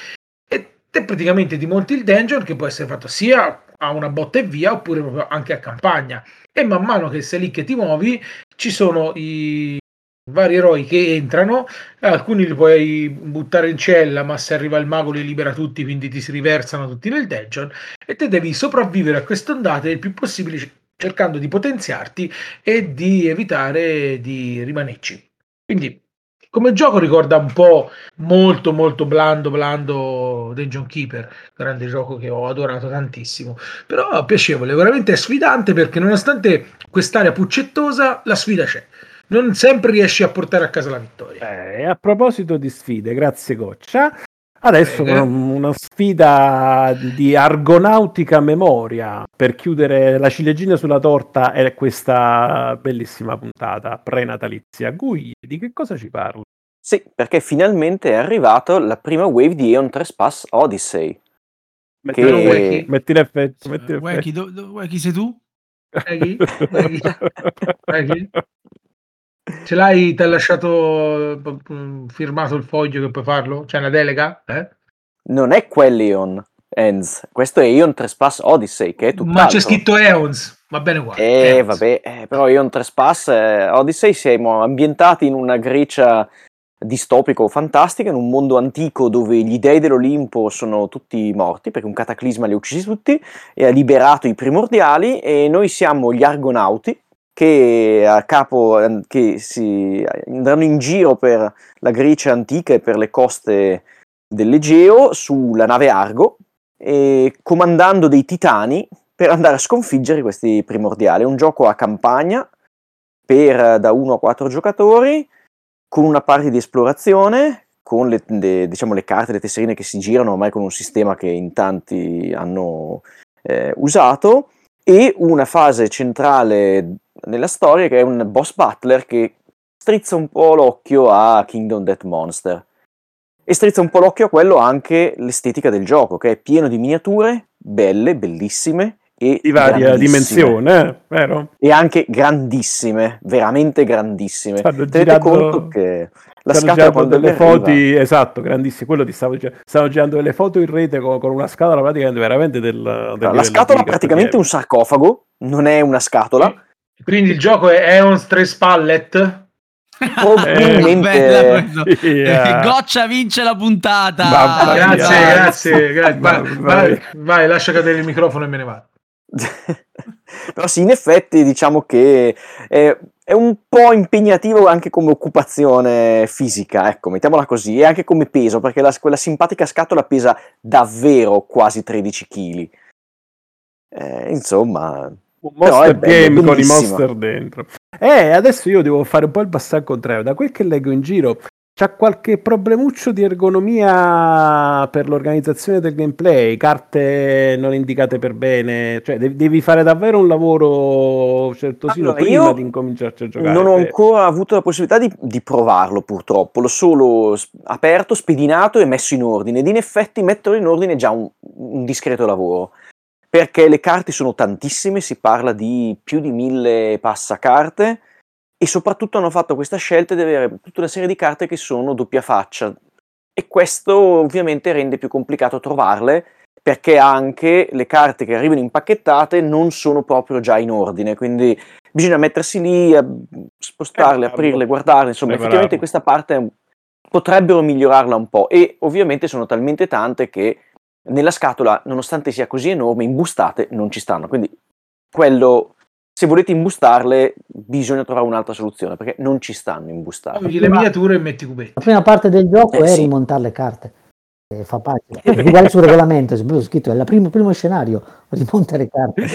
Ed è praticamente di monti il dungeon che può essere fatto sia a una botta e via oppure proprio anche a campagna. E man mano che sei lì che ti muovi ci sono i vari eroi che entrano, alcuni li puoi buttare in cella, ma se arriva il mago li libera tutti, quindi ti si riversano tutti nel dungeon e te devi sopravvivere a quest'ondata il più possibile cercando di potenziarti e di evitare di rimanerci. Quindi come gioco ricorda un po' molto molto blando blando Dungeon Keeper, grande gioco che ho adorato tantissimo, però piacevole, veramente sfidante perché nonostante quest'area puccettosa la sfida c'è, non sempre riesci a portare a casa la vittoria. Eh, a proposito di sfide, grazie Goccia, adesso eh, eh. una sfida di argonautica memoria per chiudere la ciliegina sulla torta è questa bellissima puntata prenatalizia. Guglie, di che cosa ci parli? Sì, perché finalmente è arrivata la prima wave di Aeon Trespass Odyssey. Metti che... l'effetto. Uh, Wacky, do, do, Wacky sei tu? Wacky? Wacky? Wacky? Ce l'hai, ti ha lasciato firmato il foglio che puoi farlo? C'è una delega? Eh? Non è quell'Aeon Ends, questo è Aeon Trespass Odyssey, che è tutt'altro. Ma c'è scritto Aeons, va bene qua. Eh, vabbè, eh, però Aeon Trespass eh, Odyssey siamo ambientati in una Grecia distopico fantastica, in un mondo antico dove gli dei dell'Olimpo sono tutti morti perché un cataclisma li ha uccisi tutti e ha liberato i primordiali e noi siamo gli argonauti che a capo che si andranno in giro per la Grecia antica e per le coste dell'Egeo sulla nave Argo e comandando dei titani per andare a sconfiggere questi primordiali. È un gioco a campagna per da uno a quattro giocatori, con una parte di esplorazione, con le, de, diciamo, le carte, le tesserine che si girano, ormai con un sistema che in tanti hanno eh, usato, e una fase centrale nella storia che è un boss battler che strizza un po' l'occhio a Kingdom Death Monster. E strizza un po' l'occhio a quello anche l'estetica del gioco, che è pieno di miniature belle, bellissime, e di varia dimensione, eh, vero? E anche grandissime, veramente grandissime. Stanno tenete girando, conto che la scatola quando delle foto, esatto, grandissime, quello ti stavo dicendo, stanno girando delle foto in rete con, con una scatola praticamente veramente del, del allora, la scatola è praticamente un sarcofago, non è una scatola. Quindi il gioco è Aeon Stress Pallet. Probabilmente yeah. Goccia vince la puntata. Babba grazie, mia. grazie, grazie. Vai, vai, vai, lascia cadere il microfono e me ne vado. Però sì, in effetti diciamo che è, è un po' impegnativo anche come occupazione fisica, ecco, mettiamola così, e anche come peso, perché la, quella simpatica scatola pesa davvero quasi tredici chili. Eh, insomma, un monster game con i monster dentro. Eh, adesso io devo fare un po' il passo al contrario. Da quel che leggo in giro c'ha qualche problemuccio di ergonomia per l'organizzazione del gameplay, carte non indicate per bene, cioè devi fare davvero un lavoro certosino allora, prima di incominciarci a giocare. Non ho ancora avuto la possibilità di, di provarlo purtroppo, l'ho solo aperto, spedinato e messo in ordine ed in effetti metterlo in ordine è già un, un discreto lavoro. Perché le carte sono tantissime, si parla di più di mille passacarte e soprattutto hanno fatto questa scelta di avere tutta una serie di carte che sono doppia faccia e questo ovviamente rende più complicato trovarle perché anche le carte che arrivano impacchettate non sono proprio già in ordine, quindi bisogna mettersi lì, a spostarle, eh, aprirle, guardarle, insomma effettivamente questa parte potrebbero migliorarla un po' e ovviamente sono talmente tante che nella scatola, nonostante sia così enorme, imbustate non ci stanno, quindi quello, se volete imbustarle bisogna trovare un'altra soluzione perché non ci stanno imbustate. Togli le miniature e metti cubetti. La prima parte del gioco eh, è sì. rimontare le carte, eh, fa parte, uguale sul regolamento, è scritto, è il primo, primo scenario, rimonta le carte.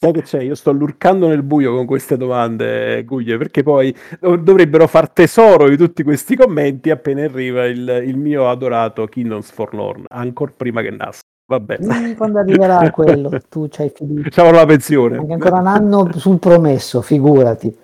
Sai che c'è? Io sto lurcando nel buio con queste domande, Guglie, perché poi dovrebbero far tesoro di tutti questi commenti appena arriva il, il mio adorato Kingdoms Forlorn, ancora prima che nasca. Vabbè. Dimmi quando arriverà quello, tu c'hai fiducia. Facciamo la pensione. Anche ancora un anno sul promesso, figurati.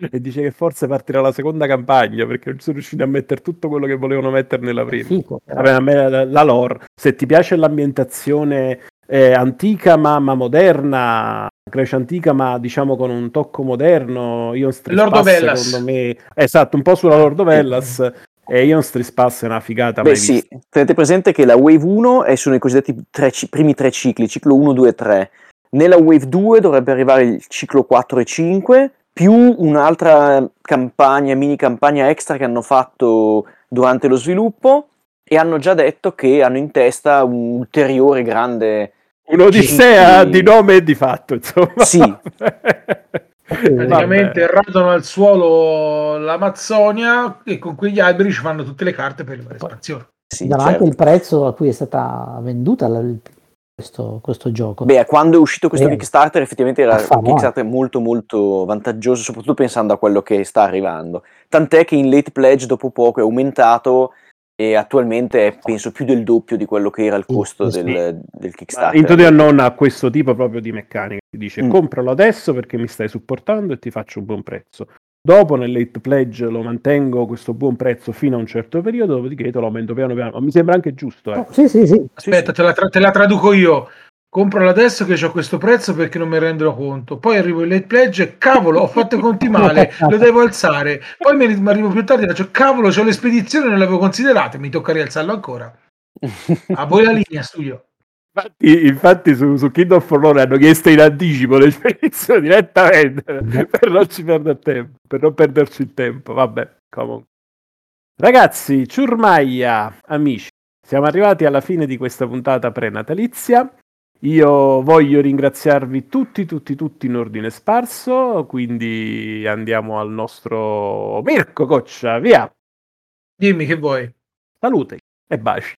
E dice che forse partirà la seconda campagna perché non sono riusciti a mettere tutto quello che volevano mettere nella prima. Fico, vabbè, a me la, la lore, se ti piace l'ambientazione eh, antica ma, ma moderna, Grecia antica ma diciamo con un tocco moderno, Aeon Trespass secondo me, esatto, un po' sulla Lordovellas. E Aeon Trespass è una figata. Beh, mai sì, vista. Tenete presente che la Wave uno è, sono i cosiddetti tre, primi tre cicli, ciclo uno, due e tre. Nella Wave due dovrebbe arrivare il ciclo quattro e cinque, più un'altra campagna, mini campagna extra che hanno fatto durante lo sviluppo, e hanno già detto che hanno in testa un ulteriore grande... Un'odissea di nome e di fatto, insomma. Sì. Praticamente radono al suolo l'Amazzonia e con quegli alberi ci fanno tutte le carte per l'espansione. Sì, certo. Anche il prezzo a cui è stata venduta la... Questo, questo gioco. Beh, quando è uscito questo eh, Kickstarter effettivamente era un Kickstarter molto molto vantaggioso, soprattutto pensando a quello che sta arrivando, tant'è che in late pledge dopo poco è aumentato e attualmente è penso più del doppio di quello che era il costo sì, del, sì. del Kickstarter. Into the Unknown ha questo tipo proprio di meccanica, ti dice mm. compralo adesso perché mi stai supportando e ti faccio un buon prezzo, dopo nel late pledge lo mantengo questo buon prezzo fino a un certo periodo, dopodiché te lo aumento piano piano. Mi sembra anche giusto, eh. Oh, sì sì sì, aspetta, te la, tra- te la traduco io, comprala adesso che c'ho questo prezzo perché non mi rendo conto, poi arrivo in late pledge e cavolo ho fatto i conti male, lo devo alzare, poi mi arrivo più tardi e faccio cavolo c'ho le spedizioni, non le avevo considerate, mi tocca rialzarlo ancora. A voi la linea, studio. Infatti, infatti su, su Kingdom of Honor hanno chiesto in anticipo le spedizioni direttamente per non ci perdere tempo, per non perderci il tempo. Vabbè, comunque. Ragazzi, ciurmaia, amici, siamo arrivati alla fine di questa puntata prenatalizia. Io voglio ringraziarvi tutti, tutti, tutti in ordine sparso, quindi andiamo al nostro Mirko Coccia, via! Dimmi che vuoi. Salute e baci.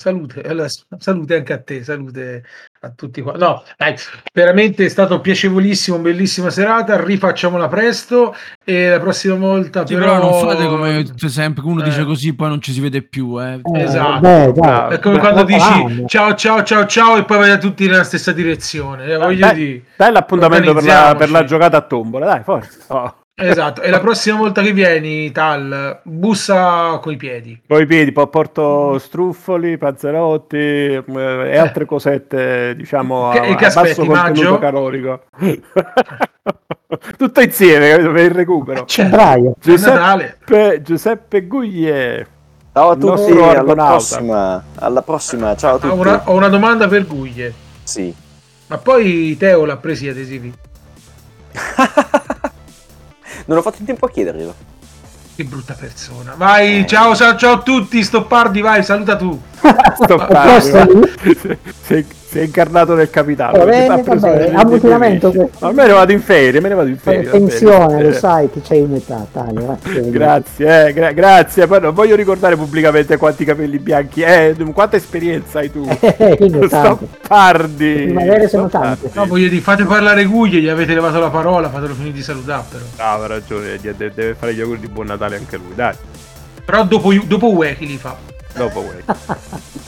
Salute, allora, salute anche a te, salute a tutti qua. No, dai, veramente è stato piacevolissimo, bellissima serata, rifacciamola presto e la prossima volta sì, però... però non fate come sempre uno eh. dice così poi non ci si vede più, eh. Esatto. Beh, dai, è come beh, quando beh, dici beh. ciao ciao ciao ciao e poi vai a tutti nella stessa direzione. Eh, voglio dai, dire, dai l'appuntamento per la, per la giocata a tombola, dai, forza. Oh. Esatto, e la prossima volta che vieni, Tal, bussa coi piedi. Coi piedi, poi porto struffoli, panzerotti eh, e altre cosette, diciamo, che, a, che a basso contenuto calorico. Tutto insieme, capito, per il recupero. C'è Giuseppe, Giuseppe Guglie. Ciao a tutti, alla prossima. Alla prossima, ciao a tutti. Ho una, ho una domanda per Guglie. Sì. Ma poi Teo l'ha presi adesivi? Non ho fatto in tempo a chiederglielo. Che brutta persona. Vai, eh. ciao, ciao a tutti, Stoppardi, vai, saluta tu. Stoppardi, vai. Sei, sei incarnato nel capitano. Ammutinamento. Ma me ne vado in ferie, me ne vado in ferie. Attenzione, lo sai che c'hai un'età, Tania. Grazie, eh, gra- grazie. Poi non voglio ricordare pubblicamente quanti capelli bianchi, eh, quanta esperienza hai tu. Stoppardi. Magari sono tanti. No, voglio dire, fate parlare Guglie, gli avete levato la parola, fatelo finire di salutare però. No, ha ragione, deve fare gli auguri di buon Natale anche lui, dai. Però dopo dopo Wacky li fa. Dopo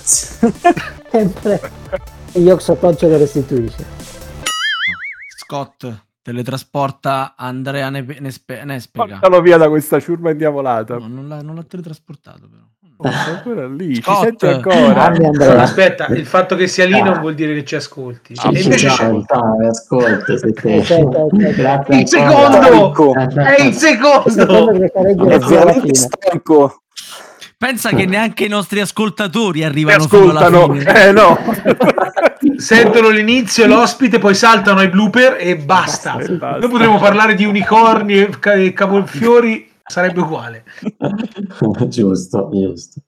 sempre io Xotoccio lo restituisce. Scott teletrasporta Andrea Nespeca. Portalo via da questa ciurma indiavolata. No, non, l'ha, non l'ha teletrasportato però. Oh, sono ancora lì, Scott. Ci sento ancora. Andrea. Aspetta, il fatto che sia lì non vuol dire che ci ascolti. Ah, e invece c'è. Ascolta, se te. Il secondo! È il secondo! È veramente stanco. Pensa che neanche i nostri ascoltatori arrivano fino alla fine. Eh, no. Sentono l'inizio, l'ospite, poi saltano ai blooper e basta. Basta, e basta. Noi potremmo parlare di unicorni e cavolfiori, sarebbe uguale. giusto, giusto.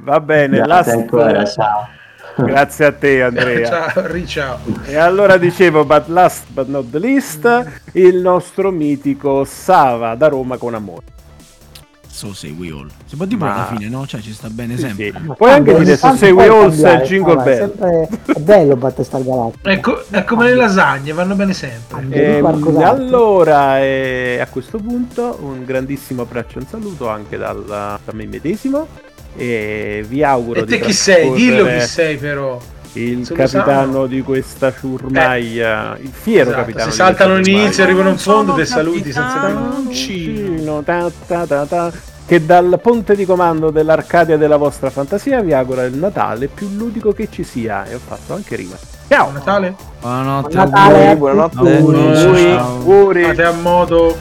Va bene. Grazie, ancora, ciao. Grazie a te, Andrea. Ciao, riciao. E allora dicevo, but last but not the least, il nostro mitico Sava da Roma con amore. cazzo Say We All. Si può dire ma... alla fine, no? Cioè ci sta bene sempre. Sì, sì. Ma puoi anche allora, dire se Say We All se Jingle no, Bell. È sempre è bello Battlestar Galactica. È, co- è come le lasagne, vanno bene sempre. Eh, allora, eh, a questo punto un grandissimo abbraccio e un saluto anche dalla, da me medesimo. E vi auguro e di e te chi sei? Dillo chi sei però. Il se capitano di questa ciurmaglia, eh, il fiero esatto, capitano. Se saltano l'inizio, arrivano in fondo, te saluti senza uncino, ta, ta, ta, ta, che dal ponte di comando dell'Arcadia della vostra fantasia vi augura il Natale più ludico che ci sia. E ho fatto anche rima. Ciao! Buon Natale! Buonanotte, buon Natale, buonanotte, buonanotte, auguri, fate a modo.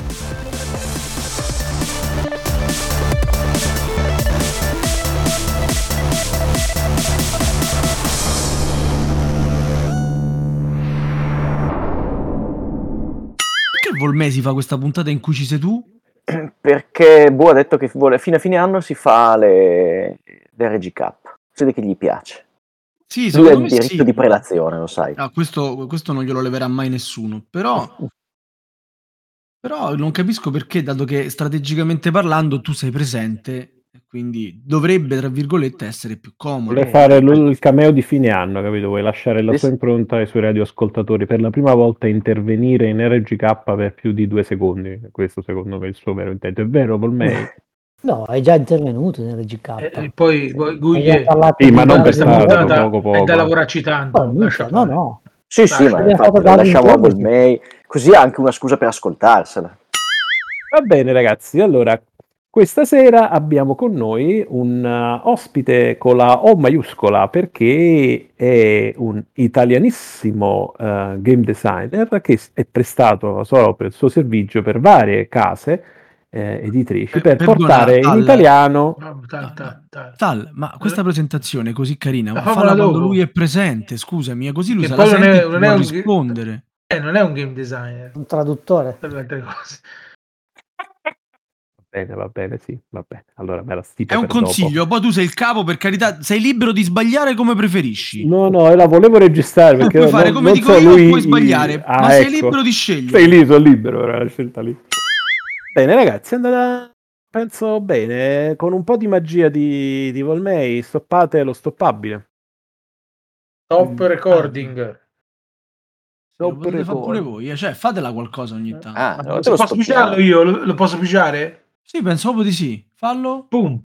Volmey si fa questa puntata in cui ci sei tu? Perché Bo ha detto che vuole, fino a fine anno si fa le, le R G K, vede che gli piace. Sì, lui ha il diritto sì. di prelazione, lo sai. Ah, questo, questo non glielo leverà mai nessuno, però, però non capisco perché, dato che strategicamente parlando tu sei presente, quindi dovrebbe, tra virgolette, essere più comodo. Vuole fare il cameo di fine anno, capito? Vuoi lasciare la sua impronta ai suoi radioascoltatori, per la prima volta intervenire in R G K per più di due secondi. Questo secondo me è il suo vero intento. È vero, Volmey? No, è già intervenuto in R G K. E eh, poi Guglie sì, ma non per puntata poco, poco. È da lavorarci tanto. Oh, amico, no, no. Sì, sì, ma infatti la lasciamo a Volmey, così ha anche una scusa per ascoltarsela. Va bene, ragazzi, allora... Questa sera abbiamo con noi un uh, ospite con la O maiuscola, perché è un italianissimo uh, game designer che è prestato solo per il suo servizio per varie case eh, editrici per, per portare buona, tal, in italiano... Tal, tal, tal. Tal, ma questa presentazione così carina, ma falla quando lui è presente, scusami, è così lui sa, la non è, non è un, rispondere. Eh, non è un game designer. Un traduttore. Per altre cose. Bene, va bene, sì, va bene. Allora me la stippo. È un consiglio, dopo. Poi tu sei il capo, per carità, sei libero di sbagliare come preferisci. No, no, io la volevo registrare perché puoi non, fare come non dico so io, lui... puoi sbagliare, ah, ma ecco. Sei libero di scegliere. Sei lì, sono libero, era la scelta lì. Bene, ragazzi, è andata penso bene, con un po' di magia di di Volmey, stoppate lo stoppabile. Stop recording. Lo potete fare pure voi, cioè fatela qualcosa ogni tanto. Ah, no, lo posso pigiarlo io, lo, lo posso pigiare? Sì, pensavo di sì. Fallo. Boom.